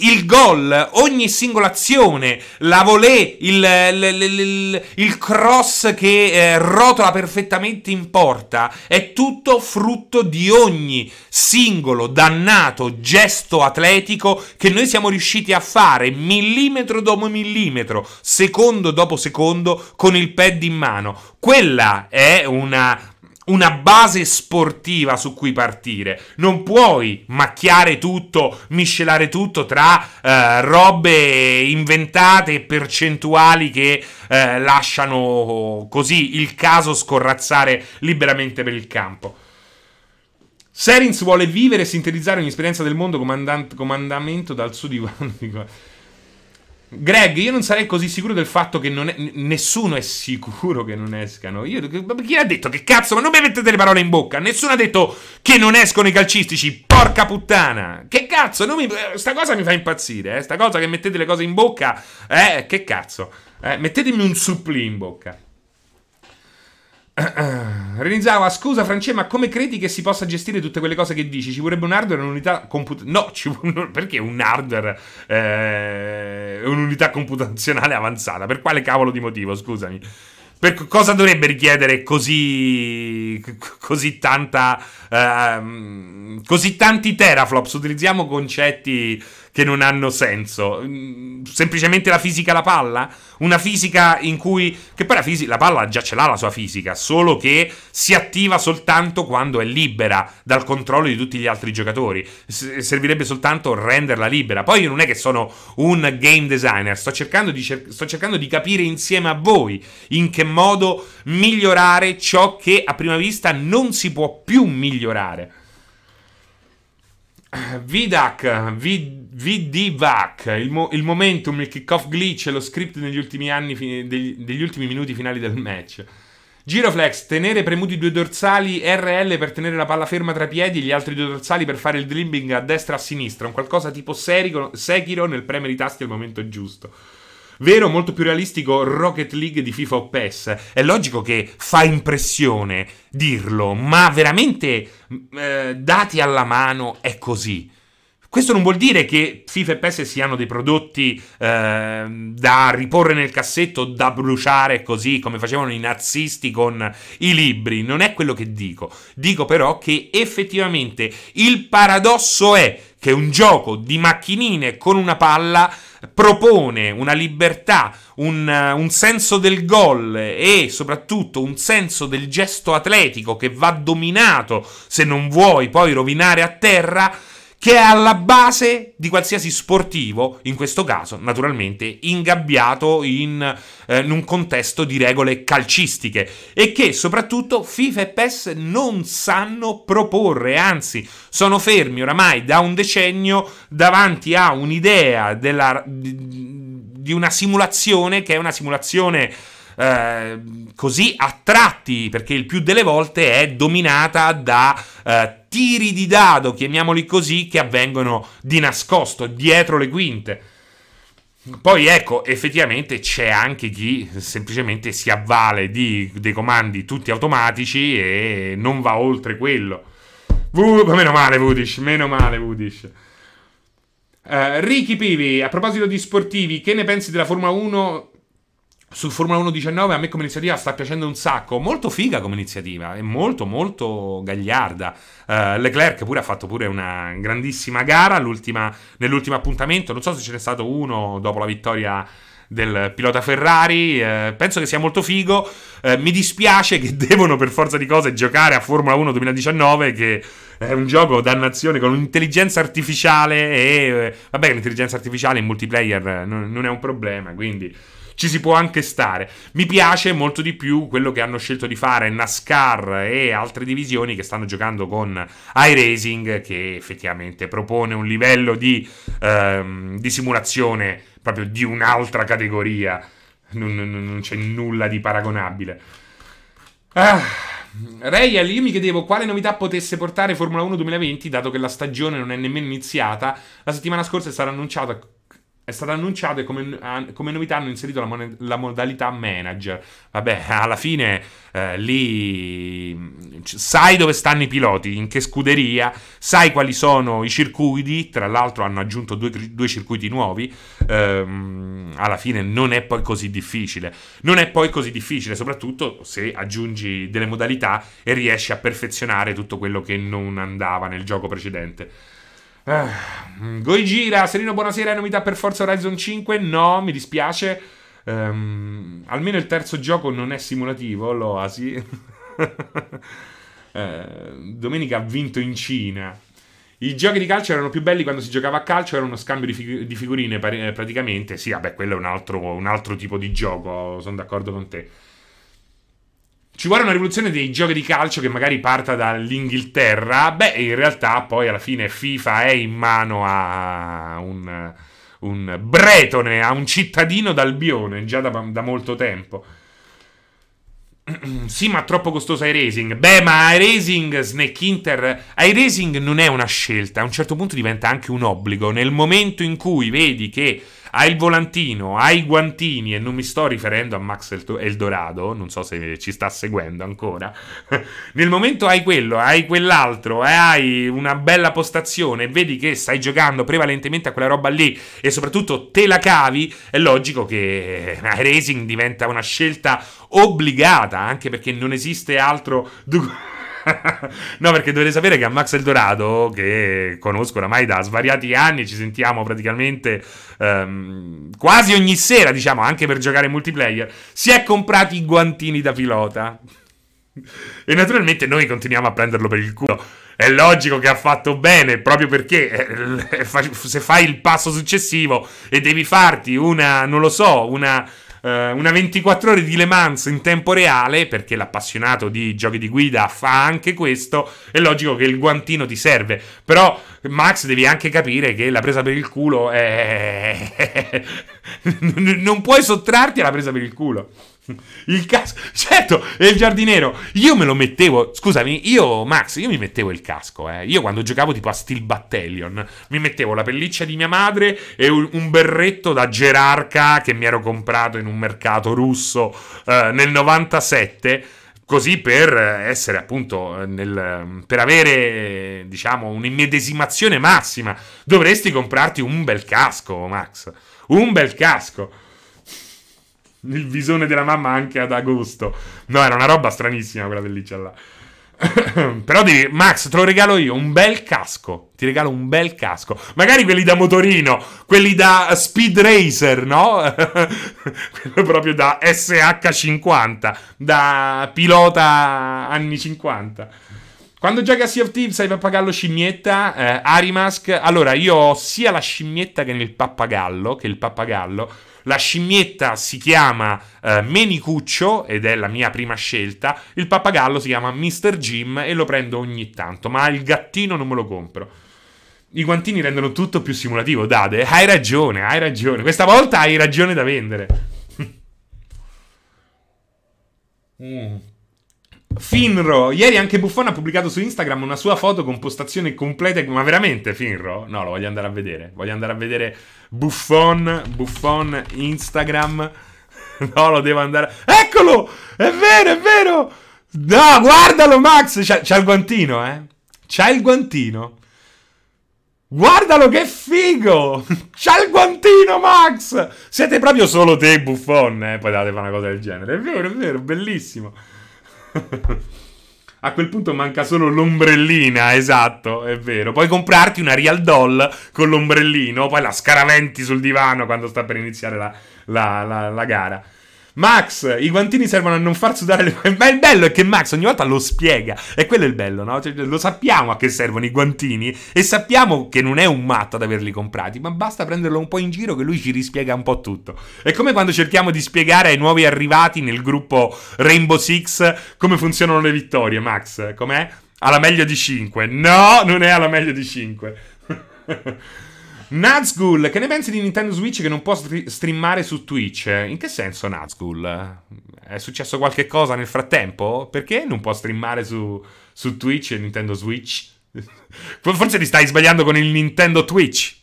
il gol, ogni singola azione, la volée, il cross che rotola perfettamente in porta, è tutto frutto di ogni singolo dannato gesto atletico che noi siamo riusciti a fare millimetro dopo millimetro, secondo dopo secondo, con il pad in mano. Quella è una base sportiva su cui partire. Non puoi macchiare tutto, miscelare tutto tra robe inventate e percentuali che lasciano così il caso scorrazzare liberamente per il campo. Serins vuole vivere e sintetizzare ogni esperienza del mondo comandamento dal suo divano. Greg, io non sarei così sicuro del fatto che nessuno è sicuro che non escano. Chi l'ha detto? Che cazzo? Ma non mi mettete le parole in bocca. Nessuno ha detto che non escono i calcistici. Porca puttana. Che cazzo? Sta cosa mi fa impazzire. Sta cosa che mettete le cose in bocca. Che cazzo? Mettetemi un supplì in bocca. Renizawa, scusa Francesco, ma come credi che si possa gestire tutte quelle cose che dici? Ci vorrebbe un hardware e un'unità perché un hardware e un'unità computazionale avanzata? Per quale cavolo di motivo, scusami? Per cosa dovrebbe richiedere così tanta così tanti teraflops? Utilizziamo concetti che non hanno senso. Semplicemente la fisica alla palla, una fisica in cui, che poi la palla già ce l'ha la sua fisica, solo che si attiva soltanto quando è libera dal controllo di tutti gli altri giocatori. Servirebbe soltanto renderla libera. Poi io non è che sono un game designer, sto cercando di capire insieme a voi in che modo migliorare ciò che a prima vista non si può più migliorare. VDVAC, il momentum, il kickoff glitch e lo script negli ultimi anni degli ultimi minuti finali del match. Giroflex, tenere premuti due dorsali RL per tenere la palla ferma tra i piedi e gli altri due dorsali per fare il dribbling a destra e a sinistra, un qualcosa tipo Sekiro nel premere i tasti al momento giusto. Vero, molto più realistico Rocket League di FIFA o PES. È logico che fa impressione dirlo, ma veramente dati alla mano è così. Questo non vuol dire che FIFA e PES siano dei prodotti da riporre nel cassetto, da bruciare così come facevano i nazisti con i libri. Non è quello che dico. Dico però che effettivamente il paradosso è che un gioco di macchinine con una palla propone una libertà, un senso del gol e soprattutto un senso del gesto atletico che va dominato se non vuoi poi rovinare a terra, che è alla base di qualsiasi sportivo, in questo caso naturalmente ingabbiato in un contesto di regole calcistiche, e che soprattutto FIFA e PES non sanno proporre, anzi sono fermi oramai da un decennio davanti a un'idea di una simulazione che è una simulazione così a tratti, perché il più delle volte è dominata da tiri di dado, chiamiamoli così, che avvengono di nascosto, dietro le quinte. Poi ecco, effettivamente c'è anche chi semplicemente si avvale dei comandi tutti automatici e non va oltre quello. Meno male Vudish. Ricky Pivi, a proposito di sportivi, che ne pensi della Formula 1? Su Formula 1 19 a me come iniziativa sta piacendo un sacco, molto figa come iniziativa, è molto molto gagliarda. Leclerc pure ha fatto una grandissima gara nell'ultimo appuntamento, non so se ce n'è stato uno dopo la vittoria del pilota Ferrari, penso che sia molto figo. Mi dispiace che devono per forza di cose giocare a Formula 1 2019, che è un gioco dannazione con un'intelligenza artificiale e vabbè, l'intelligenza artificiale in multiplayer non è un problema, quindi ci si può anche stare. Mi piace molto di più quello che hanno scelto di fare NASCAR e altre divisioni che stanno giocando con iRacing, che effettivamente propone un livello di simulazione proprio di un'altra categoria. Non c'è nulla di paragonabile. Rayal, io mi chiedevo quale novità potesse portare Formula 1 2020, dato che la stagione non è nemmeno iniziata. La settimana scorsa è stato annunciato e come novità hanno inserito la modalità manager. Vabbè, alla fine lì sai dove stanno i piloti, in che scuderia, sai quali sono i circuiti. Tra l'altro hanno aggiunto due circuiti nuovi. Alla fine non è poi così difficile, soprattutto se aggiungi delle modalità e riesci a perfezionare tutto quello che non andava nel gioco precedente. Goigira, Serino, buonasera. È novità per Forza Horizon 5? No, mi dispiace. Almeno il terzo gioco non è simulativo. L'Oasi domenica ha vinto in Cina. I giochi di calcio erano più belli quando si giocava a calcio, era uno scambio di figurine praticamente. Sì, vabbè, quello è un altro tipo di gioco, sono d'accordo con te. Ci vuole una rivoluzione dei giochi di calcio che magari parta dall'Inghilterra. Beh, in realtà poi alla fine FIFA è in mano a un bretone, a un cittadino d'Albione, già da molto tempo. Sì, ma troppo costoso iRacing. Beh, ma iRacing, Snake Inter, iRacing non è una scelta, a un certo punto diventa anche un obbligo. Nel momento in cui vedi che hai il volantino, hai i guantini, e non mi sto riferendo a Max Eldorado, non so se ci sta seguendo ancora, nel momento hai quello, hai quell'altro, hai una bella postazione, vedi che stai giocando prevalentemente a quella roba lì e soprattutto te la cavi, è logico che iRacing diventa una scelta obbligata, anche perché non esiste altro No, perché dovete sapere che a Max Eldorado, che conosco oramai da svariati anni, ci sentiamo praticamente quasi ogni sera, diciamo, anche per giocare in multiplayer, si è comprati i guantini da pilota. E naturalmente noi continuiamo a prenderlo per il culo. È logico che ha fatto bene, proprio perché se fai il passo successivo e devi farti una, non lo so, una 24 ore di Le Mans in tempo reale, perché l'appassionato di giochi di guida fa anche questo, è logico che il guantino ti serve. Però Max, devi anche capire che la presa per il culo è... non puoi sottrarti alla presa per il culo. Il casco, certo, è il giardiniero. Io me lo mettevo, scusami, Max, io mi mettevo il casco, Io quando giocavo tipo a Steel Battalion mi mettevo la pelliccia di mia madre e un berretto da gerarca che mi ero comprato in un mercato russo nel 97, così per essere appunto per avere, diciamo, un'immedesimazione massima. Dovresti comprarti un bel casco, Max, un bel casco. Il visone della mamma anche ad agosto. No, era una roba stranissima quella pelliccia là. Però devi, Max, te lo regalo io, un bel casco. Ti regalo un bel casco. Magari quelli da motorino, quelli da speed racer, no? Quello proprio da SH50, da pilota anni 50. Quando giochi a Sea of Thieves hai il pappagallo scimmietta, Arimask. Allora, io ho sia la scimmietta che il pappagallo. La scimmietta si chiama Menicuccio ed è la mia prima scelta. Il pappagallo si chiama Mr. Jim e lo prendo ogni tanto, ma il gattino non me lo compro. I guantini rendono tutto più simulativo, Dade. Hai ragione. Questa volta hai ragione da vendere. Finro, ieri anche Buffon ha pubblicato su Instagram una sua foto con postazione completa. Ma veramente, Finro? No, lo voglio andare a vedere. Voglio andare a vedere Buffon Instagram. No, lo devo andare. Eccolo! È vero! No, guardalo, Max! C'ha il guantino, C'ha il guantino. Guardalo che figo! C'ha il guantino, Max! Siete proprio solo te, Buffon, Poi date fare una cosa del genere. È vero, bellissimo. A quel punto manca solo l'ombrellina, esatto, è vero. Puoi comprarti una Real Doll con l'ombrellino, poi la scaraventi sul divano quando sta per iniziare la gara. Max, i guantini servono a non far sudare le... Ma il bello è che Max ogni volta lo spiega. E quello è il bello, no? Cioè, lo sappiamo a che servono i guantini e sappiamo che non è un matto ad averli comprati, ma basta prenderlo un po' in giro che lui ci rispiega un po' tutto. È come quando cerchiamo di spiegare ai nuovi arrivati nel gruppo Rainbow Six come funzionano le vittorie, Max. Com'è? Alla meglio di 5. No, non è alla meglio di 5. Nazgul, che ne pensi di Nintendo Switch che non può streamare su Twitch? In che senso, Nazgul? È successo qualche cosa nel frattempo? Perché non può streamare su Twitch e Nintendo Switch? Forse ti stai sbagliando con il Nintendo Twitch.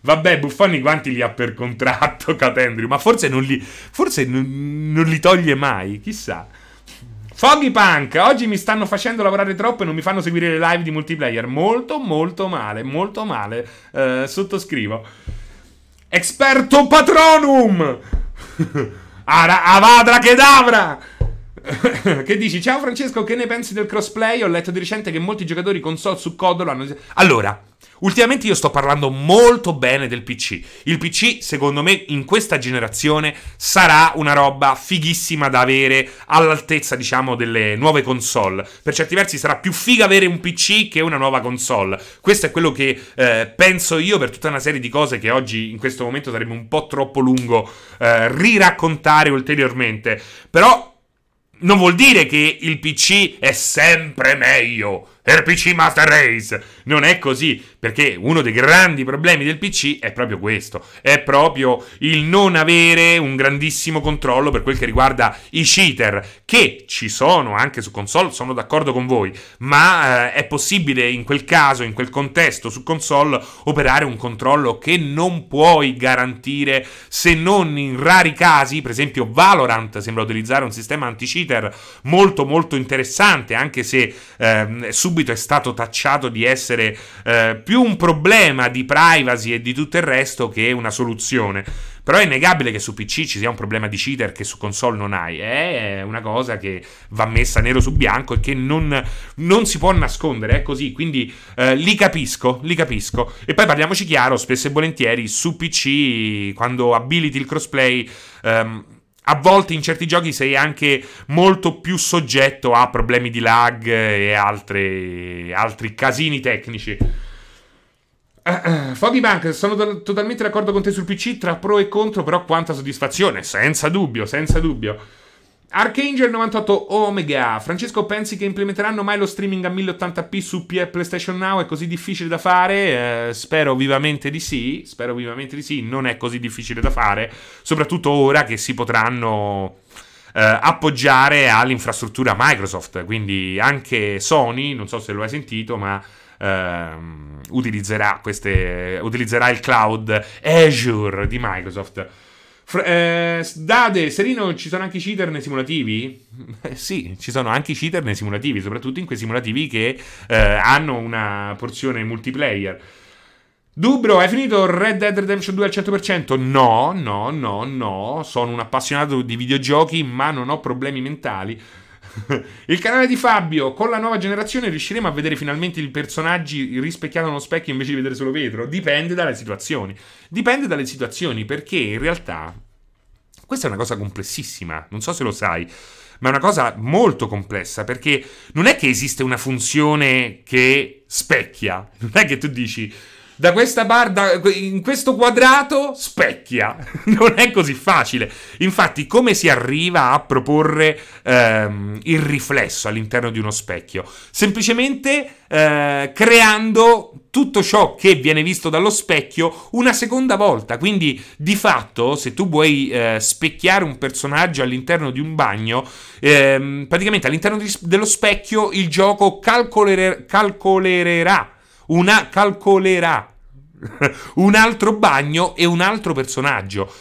Vabbè, Buffon i guanti li ha per contratto, Catendrio, ma forse non li toglie mai, chissà. Foggy Punk, oggi mi stanno facendo lavorare troppo e non mi fanno seguire le live di multiplayer. Molto male. Sottoscrivo. Experto Patronum! Avadra Kedavra! Che dici? Ciao Francesco, che ne pensi del crossplay? Ho letto di recente che molti giocatori console su COD lo hanno... Allora... Ultimamente io sto parlando molto bene del PC. Il PC, secondo me, in questa generazione sarà una roba fighissima da avere, all'altezza, diciamo, delle nuove console. Per certi versi sarà più figa avere un PC che una nuova console. Questo è quello che penso io, per tutta una serie di cose che oggi, in questo momento, sarebbe un po' troppo lungo riraccontare ulteriormente. Però non vuol dire che il PC è sempre meglio. Il PC Master Race. Non è così, perché uno dei grandi problemi del PC è proprio questo. È proprio il non avere un grandissimo controllo per quel che riguarda i cheater, che ci sono anche su console, sono d'accordo con voi, ma è possibile in quel caso, in quel contesto, su console, operare un controllo che non puoi garantire, se non in rari casi. Per esempio Valorant sembra utilizzare un sistema anti-cheater molto molto interessante, anche se è stato tacciato di essere più un problema di privacy e di tutto il resto che una soluzione. Però è innegabile che su PC ci sia un problema di cheater che su console non hai. È una cosa che va messa nero su bianco e che non si può nascondere, è così. Quindi li capisco. E poi parliamoci chiaro, spesso e volentieri su PC, quando abiliti il crossplay, a volte in certi giochi sei anche molto più soggetto a problemi di lag e altri casini tecnici. Foggybank, sono totalmente d'accordo con te sul PC, tra pro e contro, però quanta soddisfazione, senza dubbio. Archangel 98 Omega, Francesco, pensi che implementeranno mai lo streaming a 1080p su PlayStation Now? È così difficile da fare? Spero vivamente di sì, non è così difficile da fare, soprattutto ora che si potranno appoggiare all'infrastruttura Microsoft, quindi anche Sony, non so se lo hai sentito, ma utilizzerà il cloud Azure di Microsoft. Dade Serino, ci sono anche i cheater nei simulativi? Sì, ci sono anche i cheater nei simulativi, soprattutto in quei simulativi che hanno una porzione multiplayer. Dubro, hai finito Red Dead Redemption 2 al 100%? No, sono un appassionato di videogiochi, ma non ho problemi mentali. Il canale di Fabio, con la nuova generazione riusciremo a vedere finalmente i personaggi rispecchiati nello specchio invece di vedere solo vetro? Dipende dalle situazioni, perché in realtà questa è una cosa complessissima, non so se lo sai, ma è una cosa molto complessa, perché non è che esiste una funzione che specchia, non è che tu dici da questa in questo quadrato specchia, non è così facile. Infatti, come si arriva a proporre il riflesso all'interno di uno specchio? Semplicemente creando tutto ciò che viene visto dallo specchio una seconda volta. Quindi di fatto, se tu vuoi specchiare un personaggio all'interno di un bagno, praticamente all'interno dello specchio il gioco calcolerà un altro bagno e un altro personaggio,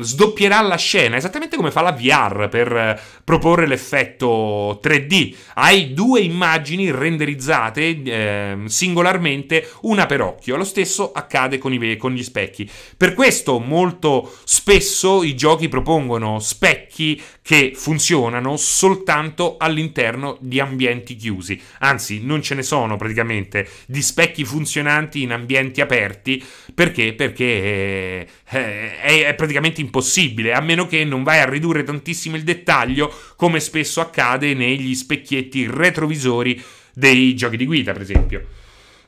sdoppierà la scena, esattamente come fa la VR per proporre l'effetto 3D. Hai due immagini renderizzate singolarmente, una per occhio. Lo stesso accade con gli specchi. Per questo molto spesso i giochi propongono specchi che funzionano soltanto all'interno di ambienti chiusi. Anzi, non ce ne sono praticamente di specchi funzionanti in ambienti aperti. Perché? Perché è praticamente impossibile, a meno che non vai a ridurre tantissimo il dettaglio, come spesso accade negli specchietti retrovisori dei giochi di guida, per esempio.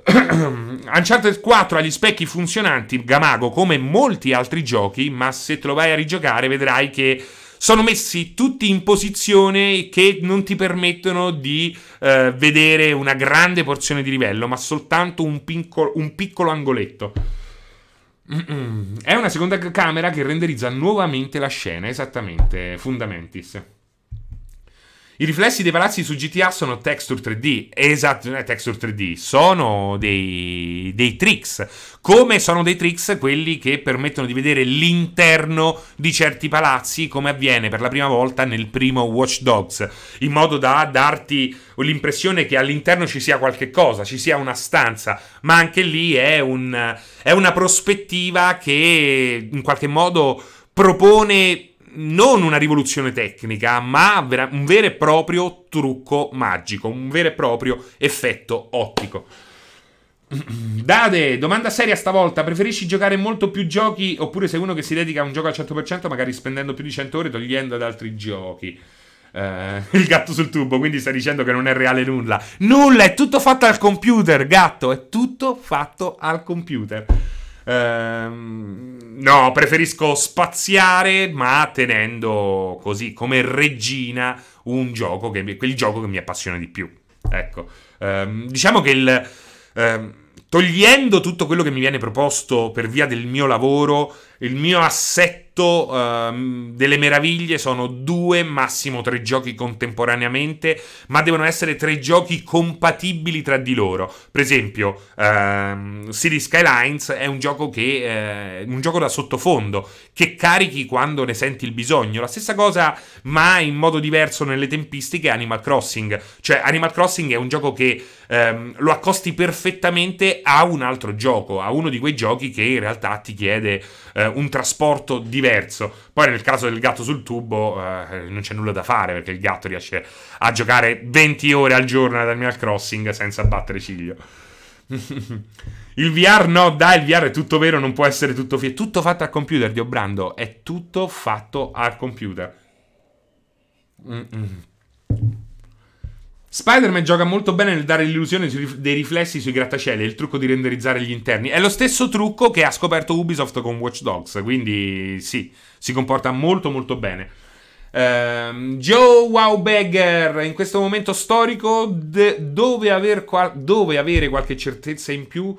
Uncharted 4 ha gli specchi funzionanti, Gamago, come molti altri giochi, ma se te lo vai a rigiocare vedrai che sono messi tutti in posizione che non ti permettono di vedere una grande porzione di livello, ma soltanto un piccolo angoletto. È una seconda camera che renderizza nuovamente la scena, esattamente, Fundamentis. I riflessi dei palazzi su GTA sono texture 3D, esatto, non è texture 3D, sono dei tricks, come sono dei tricks quelli che permettono di vedere l'interno di certi palazzi, come avviene per la prima volta nel primo Watch Dogs, in modo da darti l'impressione che all'interno ci sia qualche cosa, ci sia una stanza, ma anche lì è una prospettiva che in qualche modo propone non una rivoluzione tecnica, ma un vero e proprio trucco magico, un vero e proprio effetto ottico. Dade, domanda seria stavolta: preferisci giocare molto più giochi, oppure sei uno che si dedica a un gioco al 100% magari spendendo più di 100 ore togliendo ad altri giochi? Il gatto sul tubo, quindi stai dicendo che non è reale nulla, è tutto fatto al computer, gatto, è tutto fatto al computer. No, preferisco spaziare, ma tenendo così come regina un gioco, quel gioco che mi appassiona di più. Ecco, diciamo che togliendo tutto quello che mi viene proposto per via del mio lavoro, il mio assetto delle meraviglie sono 2, massimo 3 giochi contemporaneamente, ma devono essere 3 giochi compatibili tra di loro. Per esempio, City Skylines è un gioco un gioco da sottofondo che carichi quando ne senti il bisogno. La stessa cosa, ma in modo diverso nelle tempistiche, Animal Crossing. Cioè, Animal Crossing è un gioco che lo accosti perfettamente a un altro gioco, a uno di quei giochi che in realtà ti chiede un trasporto diverso. Poi nel caso del gatto sul tubo non c'è nulla da fare, perché il gatto riesce a giocare 20 ore al giorno ad Animal Crossing senza battere ciglio. Il VR no, dai, il VR è tutto vero, non può essere tutto è tutto fatto al computer, Dio Brando, è tutto fatto al computer. Spider-Man gioca molto bene nel dare l'illusione dei riflessi sui grattacieli e il trucco di renderizzare gli interni. È lo stesso trucco che ha scoperto Ubisoft con Watch Dogs, quindi sì, si comporta molto molto bene. Joe Wowbagger, in questo momento storico dove avere qualche certezza in più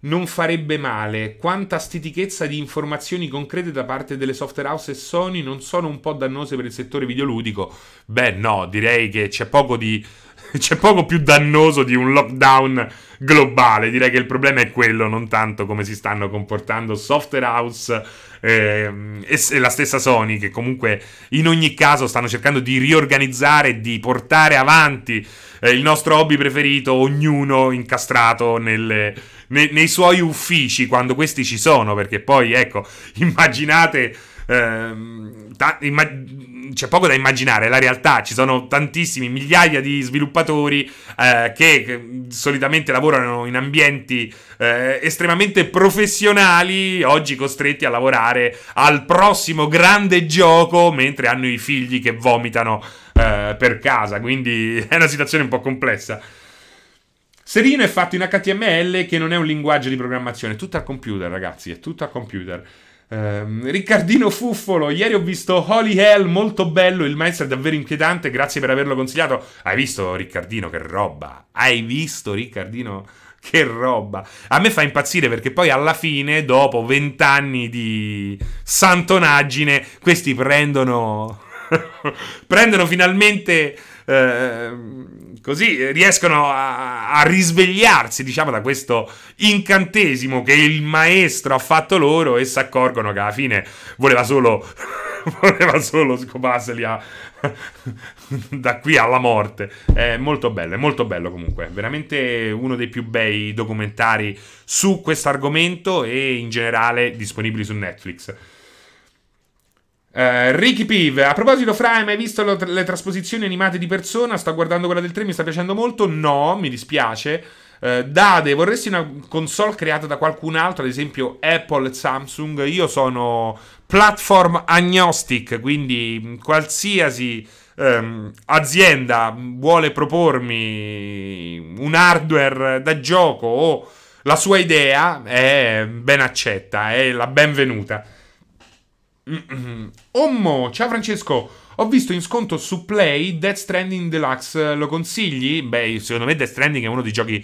non farebbe male. Quanta stitichezza di informazioni concrete da parte delle software house e Sony non sono un po' dannose per il settore videoludico? Beh no, direi che c'è poco più dannoso di un lockdown globale. Direi che il problema è quello, non tanto come si stanno comportando software house e la stessa Sony, che comunque in ogni caso stanno cercando di riorganizzare, di portare avanti il nostro hobby preferito, ognuno incastrato nei suoi uffici, quando questi ci sono, perché poi ecco, immaginate, c'è poco da immaginare, la realtà, ci sono tantissimi migliaia di sviluppatori che solitamente lavorano in ambienti estremamente professionali, oggi costretti a lavorare al prossimo grande gioco mentre hanno i figli che vomitano per casa, quindi è una situazione un po' complessa. Serino è fatto in HTML, che non è un linguaggio di programmazione, è tutto al computer ragazzi, è tutto al computer. Riccardino Fuffolo, ieri ho visto Holy Hell, molto bello, il maestro è davvero inquietante, grazie per averlo consigliato. Hai visto Riccardino che roba? Hai visto Riccardino che roba? A me fa impazzire perché poi alla fine, dopo 20 anni di santonaggine, questi prendono finalmente così riescono a risvegliarsi, diciamo, da questo incantesimo che il maestro ha fatto loro, e si accorgono che alla fine voleva solo scoparseli da qui alla morte. È molto bello comunque, veramente uno dei più bei documentari su questo argomento e in generale disponibili su Netflix. Ricky Pive, a proposito, Fra, hai mai visto le trasposizioni animate di Persona? Sto guardando quella del 3, mi sta piacendo molto. No, mi dispiace. Dade, vorresti una console creata da qualcun altro, ad esempio Apple e Samsung? Io sono platform agnostic, quindi qualsiasi azienda vuole propormi un hardware da gioco o la sua idea è ben accetta, è la benvenuta. Ommo, ciao Francesco, ho visto in sconto su Play Death Stranding Deluxe, lo consigli? Beh, secondo me Death Stranding è uno dei giochi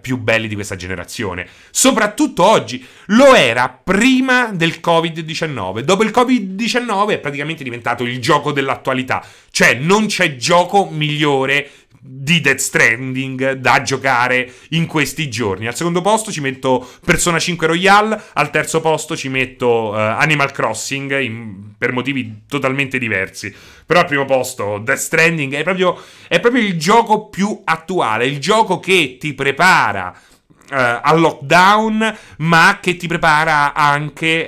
più belli di questa generazione, soprattutto oggi. Lo era prima del Covid-19, dopo il Covid-19 è praticamente diventato il gioco dell'attualità, cioè non c'è gioco migliore di Death Stranding da giocare in questi giorni. Al secondo posto ci metto Persona 5 Royale, al terzo posto ci metto Animal Crossing, per motivi totalmente diversi, però al primo posto Death Stranding è proprio il gioco più attuale, il gioco che ti prepara al lockdown, ma che ti prepara anche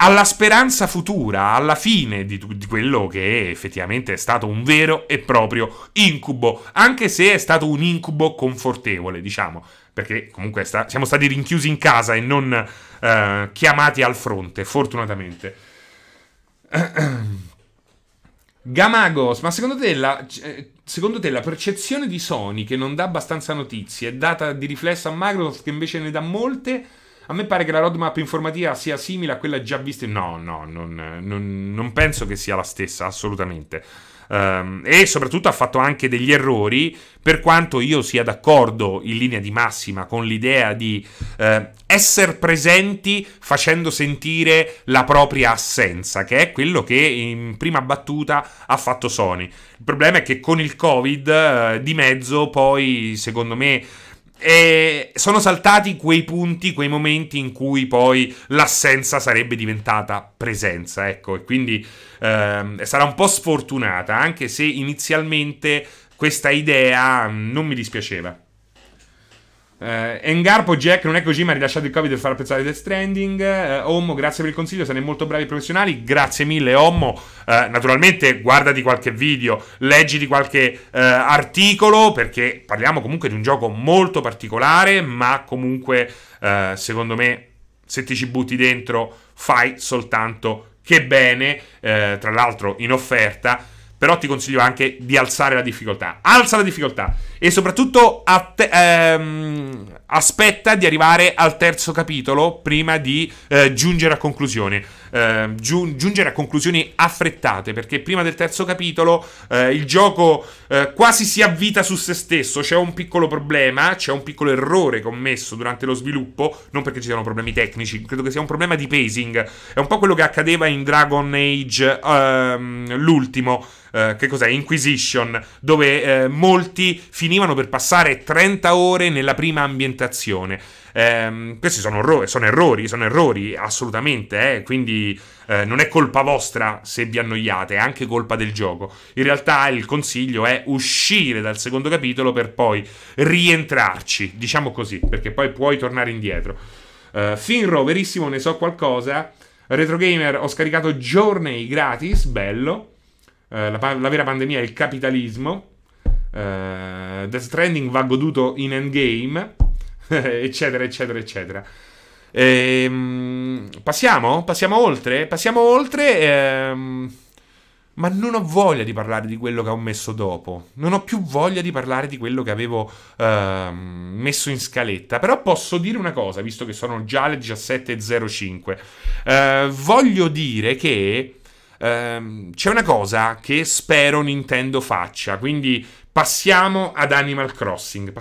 alla speranza futura, alla fine di quello che effettivamente è stato un vero e proprio incubo, anche se è stato un incubo confortevole, diciamo, perché comunque siamo stati rinchiusi in casa e non chiamati al fronte, fortunatamente. Gamagos, ma secondo te la percezione di Sony che non dà abbastanza notizie è data di riflesso a Microsoft, che invece ne dà molte? A me pare che la roadmap informativa sia simile a quella già vista. No, non penso che sia la stessa, assolutamente. E soprattutto ha fatto anche degli errori, per quanto io sia d'accordo in linea di massima con l'idea di essere presenti facendo sentire la propria assenza, che è quello che in prima battuta ha fatto Sony. Il problema è che con il Covid di mezzo, poi, secondo me, e sono saltati quei punti, quei momenti in cui poi l'assenza sarebbe diventata presenza, ecco, e quindi sarà un po' sfortunata, anche se inizialmente questa idea non mi dispiaceva. Engarpo Jack, non è così, ma ha rilasciato il Covid per far apprezzare Death Stranding. Ommo, grazie per il consiglio, siete molto bravi professionali. Grazie mille Ommo. Naturalmente guardati qualche video, leggiti qualche articolo, perché parliamo comunque di un gioco molto particolare, ma comunque secondo me se ti ci butti dentro fai soltanto che bene, tra l'altro in offerta. Però ti consiglio anche di alzare la difficoltà. Alza la difficoltà. E soprattutto aspetta di arrivare al terzo capitolo prima di giungere a conclusione. Giungere a conclusioni affrettate, perché prima del terzo capitolo il gioco quasi si avvita su se stesso. C'è un piccolo problema, c'è un piccolo errore commesso durante lo sviluppo. Non perché ci siano problemi tecnici, credo che sia un problema di pacing. È un po' quello che accadeva in Dragon Age l'ultimo, che cos'è? Inquisition, dove molti finivano per passare 30 ore nella prima ambientazione. Questi sono errori assolutamente, quindi non è colpa vostra se vi annoiate, è anche colpa del gioco. In realtà il consiglio è uscire dal secondo capitolo per poi rientrarci, diciamo così, perché poi puoi tornare indietro. Finro, verissimo, ne so qualcosa. Retrogamer, ho scaricato Journey gratis, bello. La vera pandemia è il capitalismo. Death Stranding va goduto in endgame. Eccetera eccetera eccetera. Passiamo oltre. Ma non ho voglia di parlare di quello che ho messo dopo. Non ho più voglia di parlare di quello che avevo messo in scaletta. Però posso dire una cosa, visto che sono già le 17.05. Voglio dire che c'è una cosa che spero Nintendo faccia, quindi passiamo ad Animal Crossing.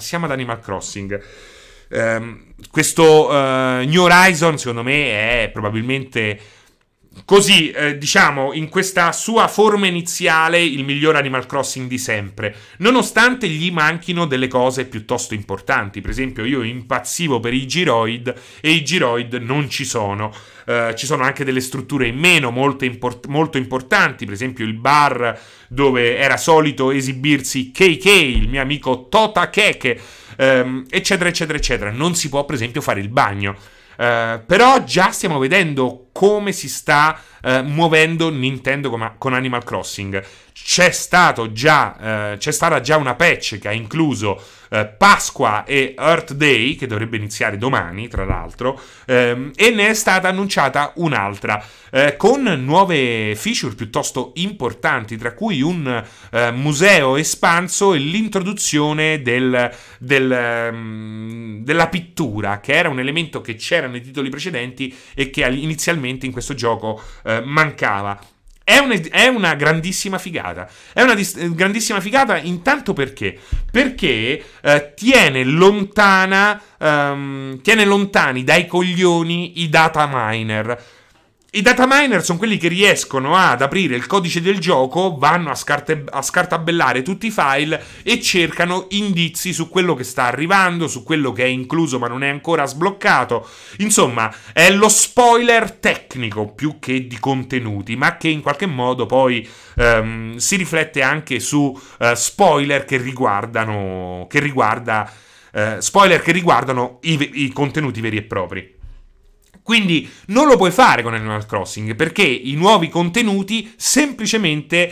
Questo New Horizon secondo me è probabilmente così, diciamo in questa sua forma iniziale, il miglior Animal Crossing di sempre, nonostante gli manchino delle cose piuttosto importanti. Per esempio io impazzivo per i Giroid e i Giroid non ci sono. Ci sono anche delle strutture in meno molto importanti, per esempio il bar dove era solito esibirsi KK, il mio amico Tota Keke, eccetera eccetera eccetera. Non si può per esempio fare il bagno. Però già stiamo vedendo come si sta muovendo Nintendo con Animal Crossing. C'è stata già una patch che ha incluso Pasqua e Earth Day, che dovrebbe iniziare domani tra l'altro, e ne è stata annunciata un'altra con nuove feature piuttosto importanti, tra cui un museo espanso e l'introduzione della pittura, che era un elemento che c'era nei titoli precedenti e che inizialmente in questo gioco mancava. È una grandissima figata. È una grandissima figata intanto perché? Perché tiene lontani dai coglioni i data miner. I data miner sono quelli che riescono ad aprire il codice del gioco, vanno a scartabellare tutti i file e cercano indizi su quello che sta arrivando, su quello che è incluso ma non è ancora sbloccato. Insomma, è lo spoiler tecnico più che di contenuti, ma che in qualche modo poi si riflette anche su spoiler che riguardano i contenuti veri e propri. Quindi non lo puoi fare con Animal Crossing, perché i nuovi contenuti semplicemente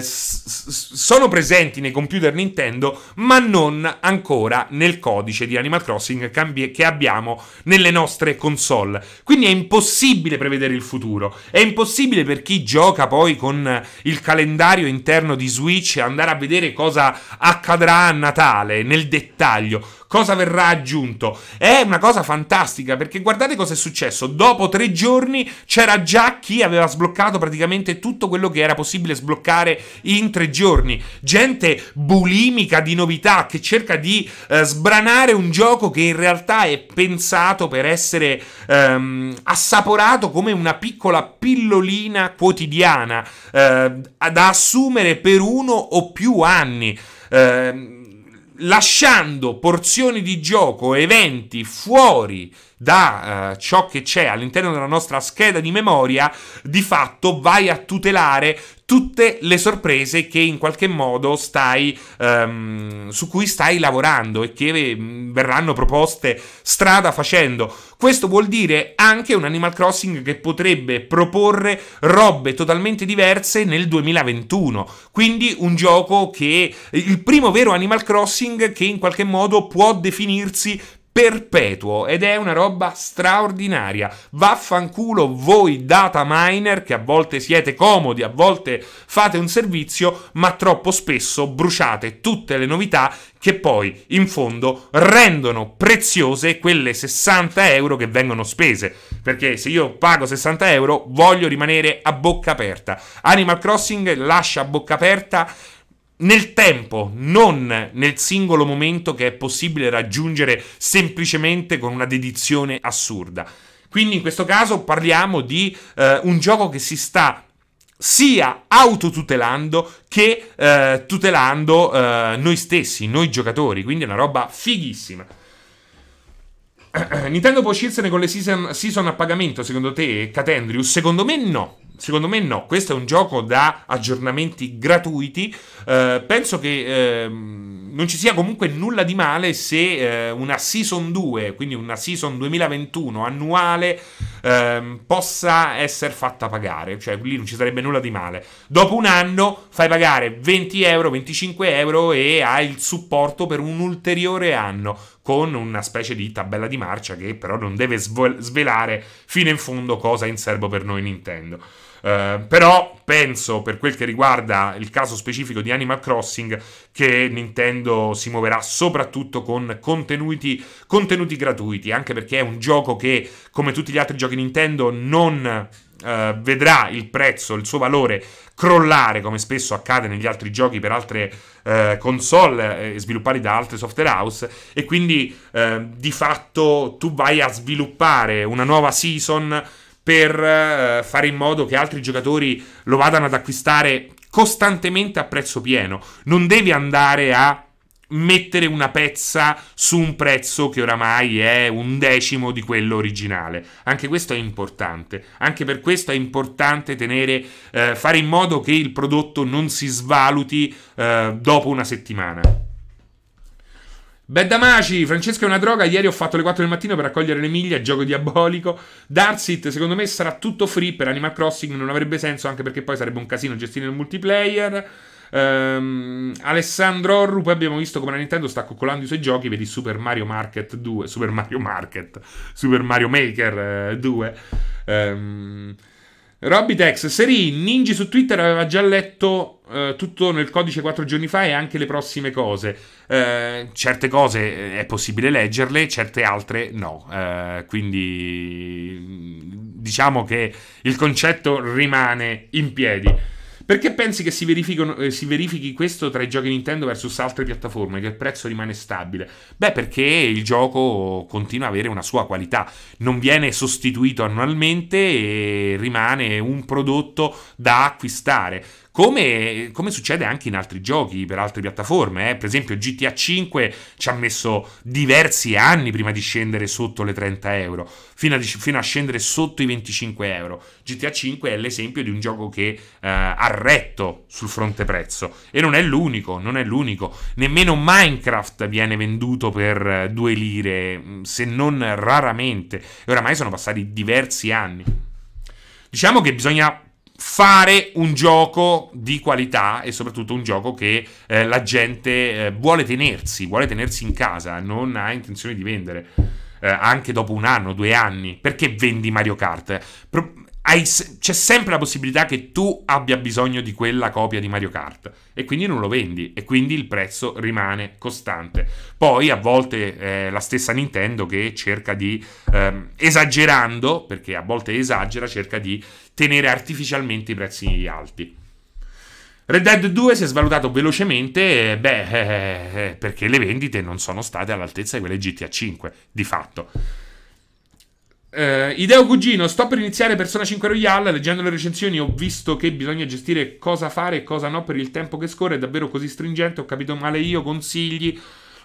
sono presenti nei computer Nintendo, ma non ancora nel codice di Animal Crossing che abbiamo nelle nostre console. Quindi è impossibile prevedere il futuro. È impossibile per chi gioca poi con il calendario interno di Switch andare a vedere cosa accadrà a Natale nel dettaglio, cosa verrà aggiunto. È una cosa fantastica, perché guardate cosa è successo. Dopo 3 giorni c'era già chi aveva sbloccato praticamente tutto quello che era possibile sbloccare in 3 giorni. Gente bulimica di novità che cerca di sbranare un gioco che in realtà è pensato per essere assaporato come una piccola pillolina quotidiana da assumere per 1 o più anni. Lasciando porzioni di gioco, eventi fuori da ciò che c'è all'interno della nostra scheda di memoria, di fatto vai a tutelare tutte le sorprese che in qualche modo su cui stai lavorando e che verranno proposte strada facendo. Questo vuol dire anche un Animal Crossing che potrebbe proporre robe totalmente diverse nel 2021, quindi un gioco che è il primo vero Animal Crossing che in qualche modo può definirsi perpetuo, ed è una roba straordinaria. Vaffanculo voi data miner che a volte siete comodi, a volte fate un servizio, ma troppo spesso bruciate tutte le novità che poi in fondo rendono preziose quelle 60 euro che vengono spese, perché se io pago 60 euro voglio rimanere a bocca aperta. Animal Crossing lascia a bocca aperta nel tempo, non nel singolo momento che è possibile raggiungere semplicemente con una dedizione assurda. Quindi in questo caso parliamo di un gioco che si sta sia autotutelando che tutelando noi stessi, noi giocatori, quindi è una roba fighissima. Nintendo può uscirsene con le season a pagamento, secondo te, Catendrius? Secondo me no, questo è un gioco da aggiornamenti gratuiti. Penso che non ci sia comunque nulla di male se una Season 2, quindi una Season 2021 annuale, possa essere fatta pagare, cioè lì non ci sarebbe nulla di male. Dopo un anno fai pagare 20 euro, 25 euro e hai il supporto per un ulteriore anno, con una specie di tabella di marcia che però non deve svelare fino in fondo cosa è in serbo per noi Nintendo. Però penso, per quel che riguarda il caso specifico di Animal Crossing, che Nintendo si muoverà soprattutto con contenuti gratuiti, anche perché è un gioco che, come tutti gli altri giochi Nintendo, non vedrà il prezzo, il suo valore crollare come spesso accade negli altri giochi per altre console sviluppati da altre software house, e quindi di fatto tu vai a sviluppare una nuova season per fare in modo che altri giocatori lo vadano ad acquistare costantemente a prezzo pieno. Non devi andare a mettere una pezza su un prezzo che oramai è 1/10 di quello originale. Anche questo è importante. Anche per questo è importante tenere fare in modo che il prodotto non si svaluti dopo una settimana. Bedamaci, Francesca è una droga. Ieri ho fatto le 4 del mattino per raccogliere le miglia. Gioco diabolico. Darsit, secondo me sarà tutto free per Animal Crossing. Non avrebbe senso, anche perché poi sarebbe un casino gestire il multiplayer. Alessandro Orru, poi abbiamo visto come la Nintendo sta coccolando i suoi giochi. Vedi Super Mario Maker 2. Robitex, Seri, Ninji su Twitter aveva già letto tutto nel codice 4 giorni fa e anche le prossime cose. Certe cose è possibile leggerle, certe altre no. Quindi diciamo che il concetto rimane in piedi. Perché pensi che si verifichi questo tra i giochi Nintendo versus altre piattaforme, che il prezzo rimane stabile? Beh, perché il gioco continua ad avere una sua qualità, non viene sostituito annualmente e rimane un prodotto da acquistare. Come succede anche in altri giochi per altre piattaforme. Per esempio GTA V ci ha messo diversi anni prima di scendere sotto le 30 euro, fino a scendere sotto i 25 euro. GTA V è l'esempio di un gioco che ha retto sul fronte prezzo, e non è l'unico. Nemmeno Minecraft viene venduto per 2 lire, se non raramente, e oramai sono passati diversi anni. Diciamo che bisogna fare un gioco di qualità e soprattutto un gioco che la gente vuole tenersi in casa, non ha intenzione di vendere anche dopo un anno, 2 anni. Perché vendi Mario Kart? C'è sempre la possibilità che tu abbia bisogno di quella copia di Mario Kart e quindi non lo vendi, e quindi il prezzo rimane costante. Poi a volte è la stessa Nintendo che cerca di esagerando, perché a volte esagera, cerca di tenere artificialmente i prezzi alti. Red Dead 2 si è svalutato velocemente, perché le vendite non sono state all'altezza di quelle GTA V, di fatto. Ideo Cugino, sto per iniziare Persona 5 Royale. Leggendo le recensioni ho visto che bisogna gestire cosa fare e cosa no per il tempo che scorre. È davvero così stringente? Ho capito male io? Consigli?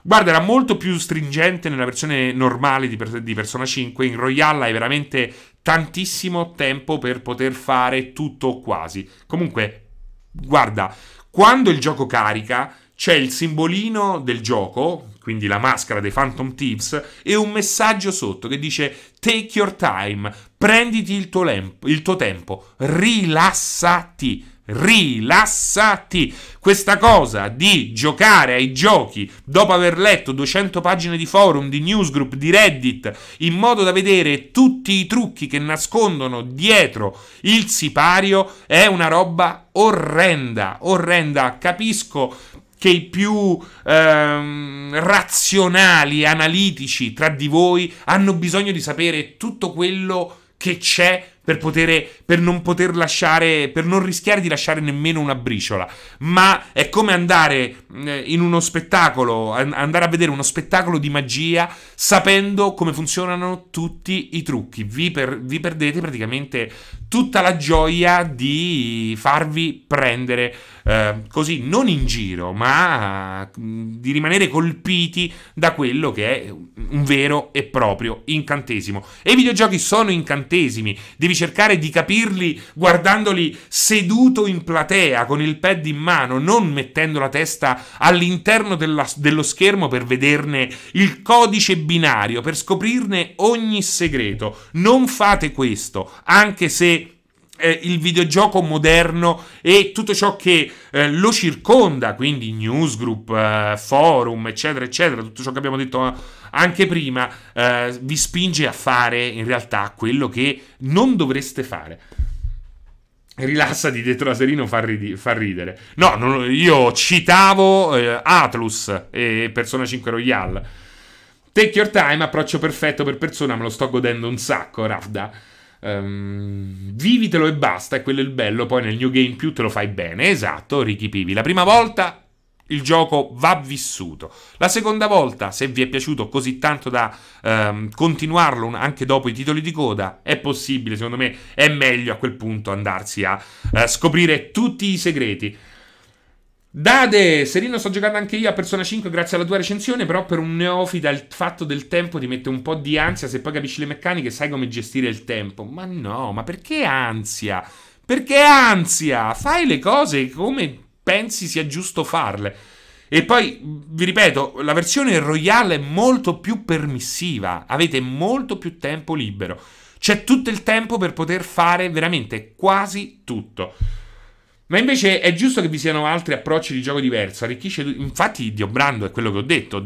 Guarda, era molto più stringente nella versione normale di Persona 5. In Royale hai veramente tantissimo tempo per poter fare tutto o quasi. Comunque, guarda, quando il gioco carica c'è il simbolino del gioco, quindi la maschera dei Phantom Thieves, e un messaggio sotto che dice "Take your time", prenditi il tuo tempo, rilassati. Questa cosa di giocare ai giochi dopo aver letto 200 pagine di forum, di newsgroup, di Reddit, in modo da vedere tutti i trucchi che nascondono dietro il sipario, è una roba orrenda. Capisco che i più razionali, analitici tra di voi hanno bisogno di sapere tutto quello che c'è per non rischiare di lasciare nemmeno una briciola. Ma è come andare in uno spettacolo, andare a vedere uno spettacolo di magia sapendo come funzionano tutti i trucchi. Vi perdete praticamente tutta la gioia di farvi prendere così, non in giro, ma di rimanere colpiti da quello che è un vero e proprio incantesimo. E i videogiochi sono incantesimi. Devi cercare di capirli guardandoli seduto in platea con il pad in mano, non mettendo la testa all'interno dello schermo per vederne il codice binario, per scoprirne ogni segreto. Non fate questo, anche se il videogioco moderno e tutto ciò che lo circonda, quindi newsgroup, forum, eccetera, eccetera, tutto ciò che abbiamo detto anche prima, vi spinge a fare in realtà quello che non dovreste fare. Rilassati dietro la serino, fa ridere. No, io citavo Atlus e Persona 5 Royale. Take your time, approccio perfetto per Persona, me lo sto godendo un sacco, Rafda. Vivitelo e basta, e quello è il bello. Poi nel New Game più te lo fai bene. Esatto, Ricky Pivi. La prima volta il gioco va vissuto. La seconda volta, se vi è piaciuto così tanto da continuarlo anche dopo i titoli di coda, è possibile, secondo me è meglio a quel punto andarsi a scoprire tutti i segreti. Dade, Serino, sto giocando anche io a Persona 5 grazie alla tua recensione, però per un neofita il fatto del tempo ti mette un po' di ansia, se poi capisci le meccaniche sai come gestire il tempo. Ma no, ma perché ansia? Perché ansia? Fai le cose come pensi sia giusto farle. E poi vi ripeto, la versione Royale è molto più permissiva, avete molto più tempo libero, c'è tutto il tempo per poter fare veramente quasi tutto. Ma invece è giusto che vi siano altri approcci di gioco diverso, arricchisce. Infatti Dio Brando è quello che ho detto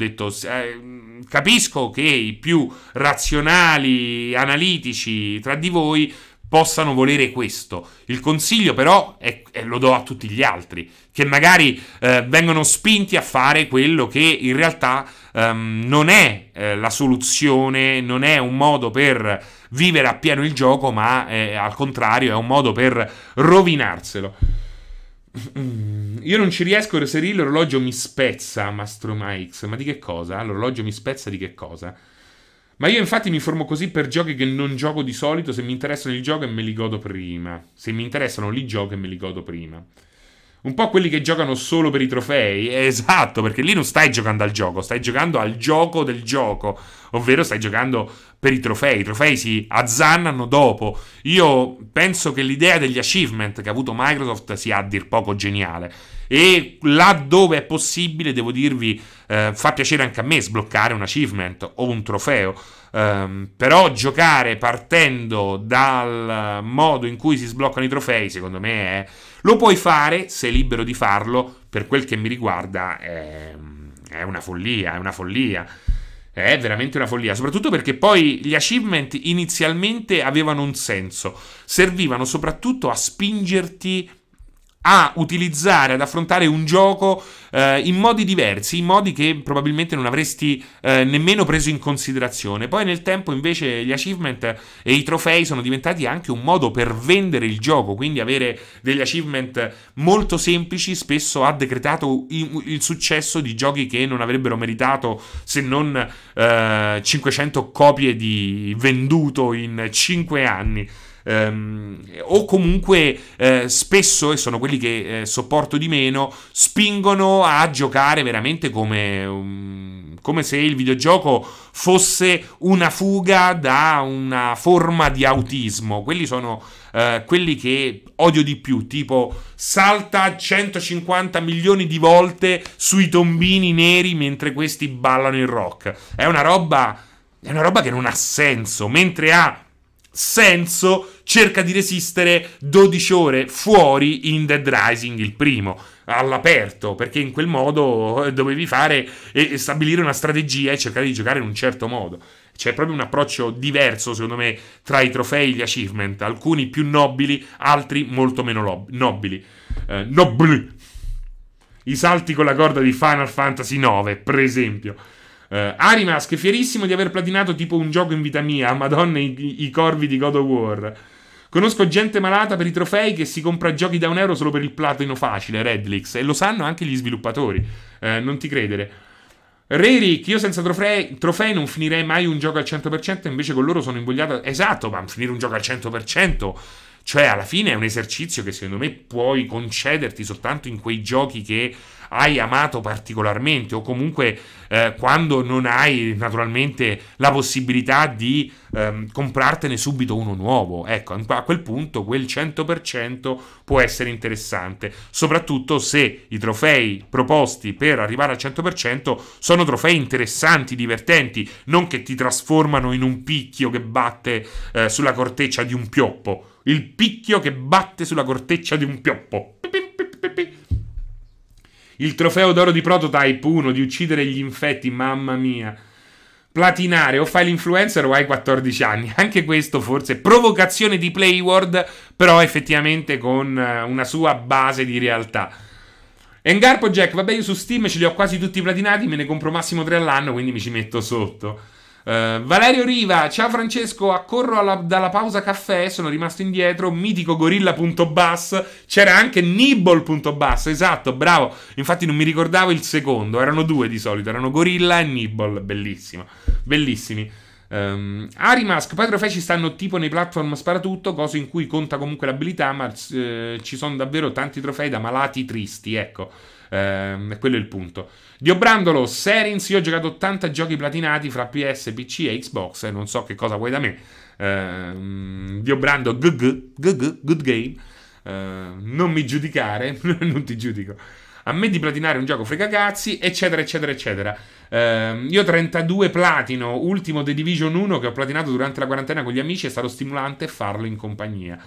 capisco che i più razionali, analitici tra di voi possano volere questo. Il consiglio però lo do a tutti gli altri che magari vengono spinti a fare quello che in realtà non è la soluzione, non è un modo per vivere appieno il gioco, ma al contrario è un modo per rovinarselo. Io non ci riesco, se l'orologio mi spezza, Mastro Mike. Ma di che cosa? L'orologio mi spezza di che cosa? Ma io infatti mi informo così per giochi che non gioco di solito. Se mi interessano il gioco e me li godo prima. Un po' quelli che giocano solo per i trofei. Esatto, perché lì non stai giocando al gioco, stai giocando al gioco del gioco, ovvero stai giocando per i trofei. I trofei si azzannano dopo. Io penso che l'idea degli achievement che ha avuto Microsoft sia a dir poco geniale, e laddove è possibile, devo dirvi, fa piacere anche a me sbloccare un achievement o un trofeo. Però giocare partendo dal modo in cui si sbloccano i trofei, secondo me lo puoi fare, sei libero di farlo. Per quel che mi riguarda è una follia, è veramente una follia, soprattutto perché poi gli achievement inizialmente avevano un senso, servivano soprattutto a spingerti a utilizzare, ad affrontare un gioco in modi diversi, in modi che probabilmente non avresti nemmeno preso in considerazione. Poi nel tempo invece gli achievement e i trofei sono diventati anche un modo per vendere il gioco, quindi avere degli achievement molto semplici spesso ha decretato il successo di giochi che non avrebbero meritato se non 500 copie di venduto in 5 anni. o comunque spesso, e sono quelli che sopporto di meno, spingono a giocare veramente come se il videogioco fosse una fuga da una forma di autismo. Quelli sono quelli che odio di più, tipo salta 150 milioni di volte sui tombini neri mentre questi ballano il rock. È una roba che non ha senso, mentre ha senso cerca di resistere 12 ore fuori in Dead Rising, il primo, all'aperto, perché in quel modo dovevi fare e stabilire una strategia e cercare di giocare in un certo modo. C'è proprio un approccio diverso, secondo me, tra i trofei e gli achievement, alcuni più nobili, altri molto meno nobili. I salti con la corda di Final Fantasy 9, per esempio. Arimask, fierissimo di aver platinato tipo un gioco in vita mia. Madonna, i corvi di God of War. Conosco gente malata per i trofei che si compra giochi da €1 solo per il platino facile, Redlix, e lo sanno anche gli sviluppatori. Non ti credere. Rerick, io senza trofei non finirei mai un gioco al 100%, invece con loro sono invogliato. Esatto, ma finire un gioco al 100%, cioè alla fine è un esercizio che secondo me puoi concederti soltanto in quei giochi che hai amato particolarmente, o comunque quando non hai naturalmente la possibilità di comprartene subito uno nuovo. Ecco, a quel punto quel 100% può essere interessante, soprattutto se i trofei proposti per arrivare al 100% sono trofei interessanti, divertenti, non che ti trasformano in un picchio che batte sulla corteccia di un pioppo. Il picchio che batte sulla corteccia di un pioppo. Il trofeo d'oro di Prototype 1, di uccidere gli infetti, mamma mia. Platinare, o fai l'influencer o hai 14 anni. Anche questo forse provocazione di Playward, però effettivamente con una sua base di realtà. Engarpo Jack, vabbè, io su Steam ce li ho quasi tutti platinati, me ne compro massimo 3 all'anno, quindi mi ci metto sotto. Valerio Riva, ciao Francesco, accorro dalla pausa caffè, sono rimasto indietro, mitico gorilla.bass, c'era anche nibble.bass, esatto, bravo, infatti non mi ricordavo il secondo, erano due di solito, erano gorilla e nibble, bellissimo, bellissimi. Arimask, poi i trofei ci stanno tipo nei platform sparatutto, cosa in cui conta comunque l'abilità, ma ci sono davvero tanti trofei da malati tristi, ecco. Quello è il punto. Dio Brandolo, Serins, io ho giocato 80 giochi platinati fra PS, PC e Xbox, non so che cosa vuoi da me. Dio Brando, good game. Non mi giudicare, non ti giudico. A me di platinare un gioco frega cazzi, eccetera, eccetera, eccetera. Io 32 platino, ultimo The Division 1 che ho platinato durante la quarantena con gli amici, è stato stimolante farlo in compagnia.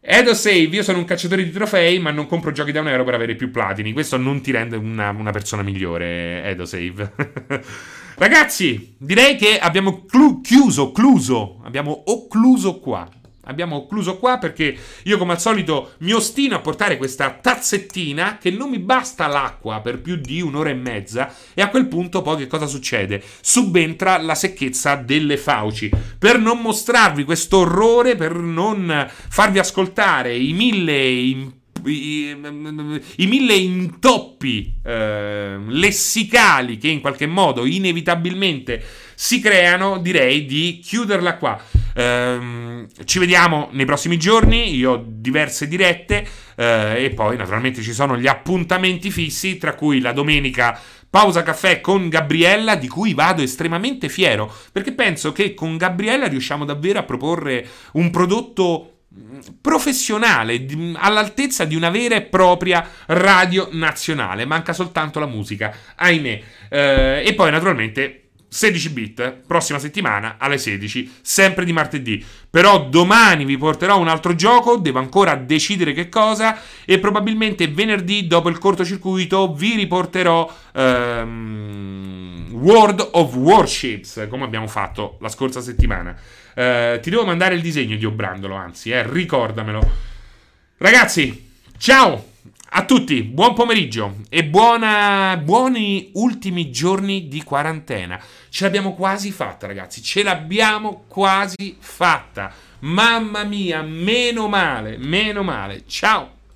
Edo Save, io sono un cacciatore di trofei, ma non compro giochi da €1 per avere più platini. Questo non ti rende una persona migliore, Edo Save. Ragazzi, direi che abbiamo occluso qua, perché io come al solito mi ostino a portare questa tazzettina, che non mi basta l'acqua per più di un'ora e mezza, e a quel punto poi che cosa succede? Subentra la secchezza delle fauci, per non mostrarvi questo orrore, per non farvi ascoltare i mille intoppi lessicali che in qualche modo inevitabilmente si creano. Direi di chiuderla qua. Ci vediamo nei prossimi giorni, io ho diverse dirette e poi naturalmente ci sono gli appuntamenti fissi, tra cui la domenica pausa caffè con Gabriella, di cui vado estremamente fiero, perché penso che con Gabriella riusciamo davvero a proporre un prodotto professionale all'altezza di una vera e propria radio nazionale. Manca soltanto la musica, ahimè. E poi naturalmente 16 bit, prossima settimana alle 16, sempre di martedì. Però domani vi porterò un altro gioco, devo ancora decidere che cosa, e probabilmente venerdì dopo il cortocircuito vi riporterò World of Warships, come abbiamo fatto la scorsa settimana. Ti devo mandare il disegno di Obrandolo, anzi, ricordamelo. Ragazzi, ciao a tutti, buon pomeriggio e buoni ultimi giorni di quarantena. Ce l'abbiamo quasi fatta, ragazzi, ce l'abbiamo quasi fatta. Mamma mia, meno male, ciao.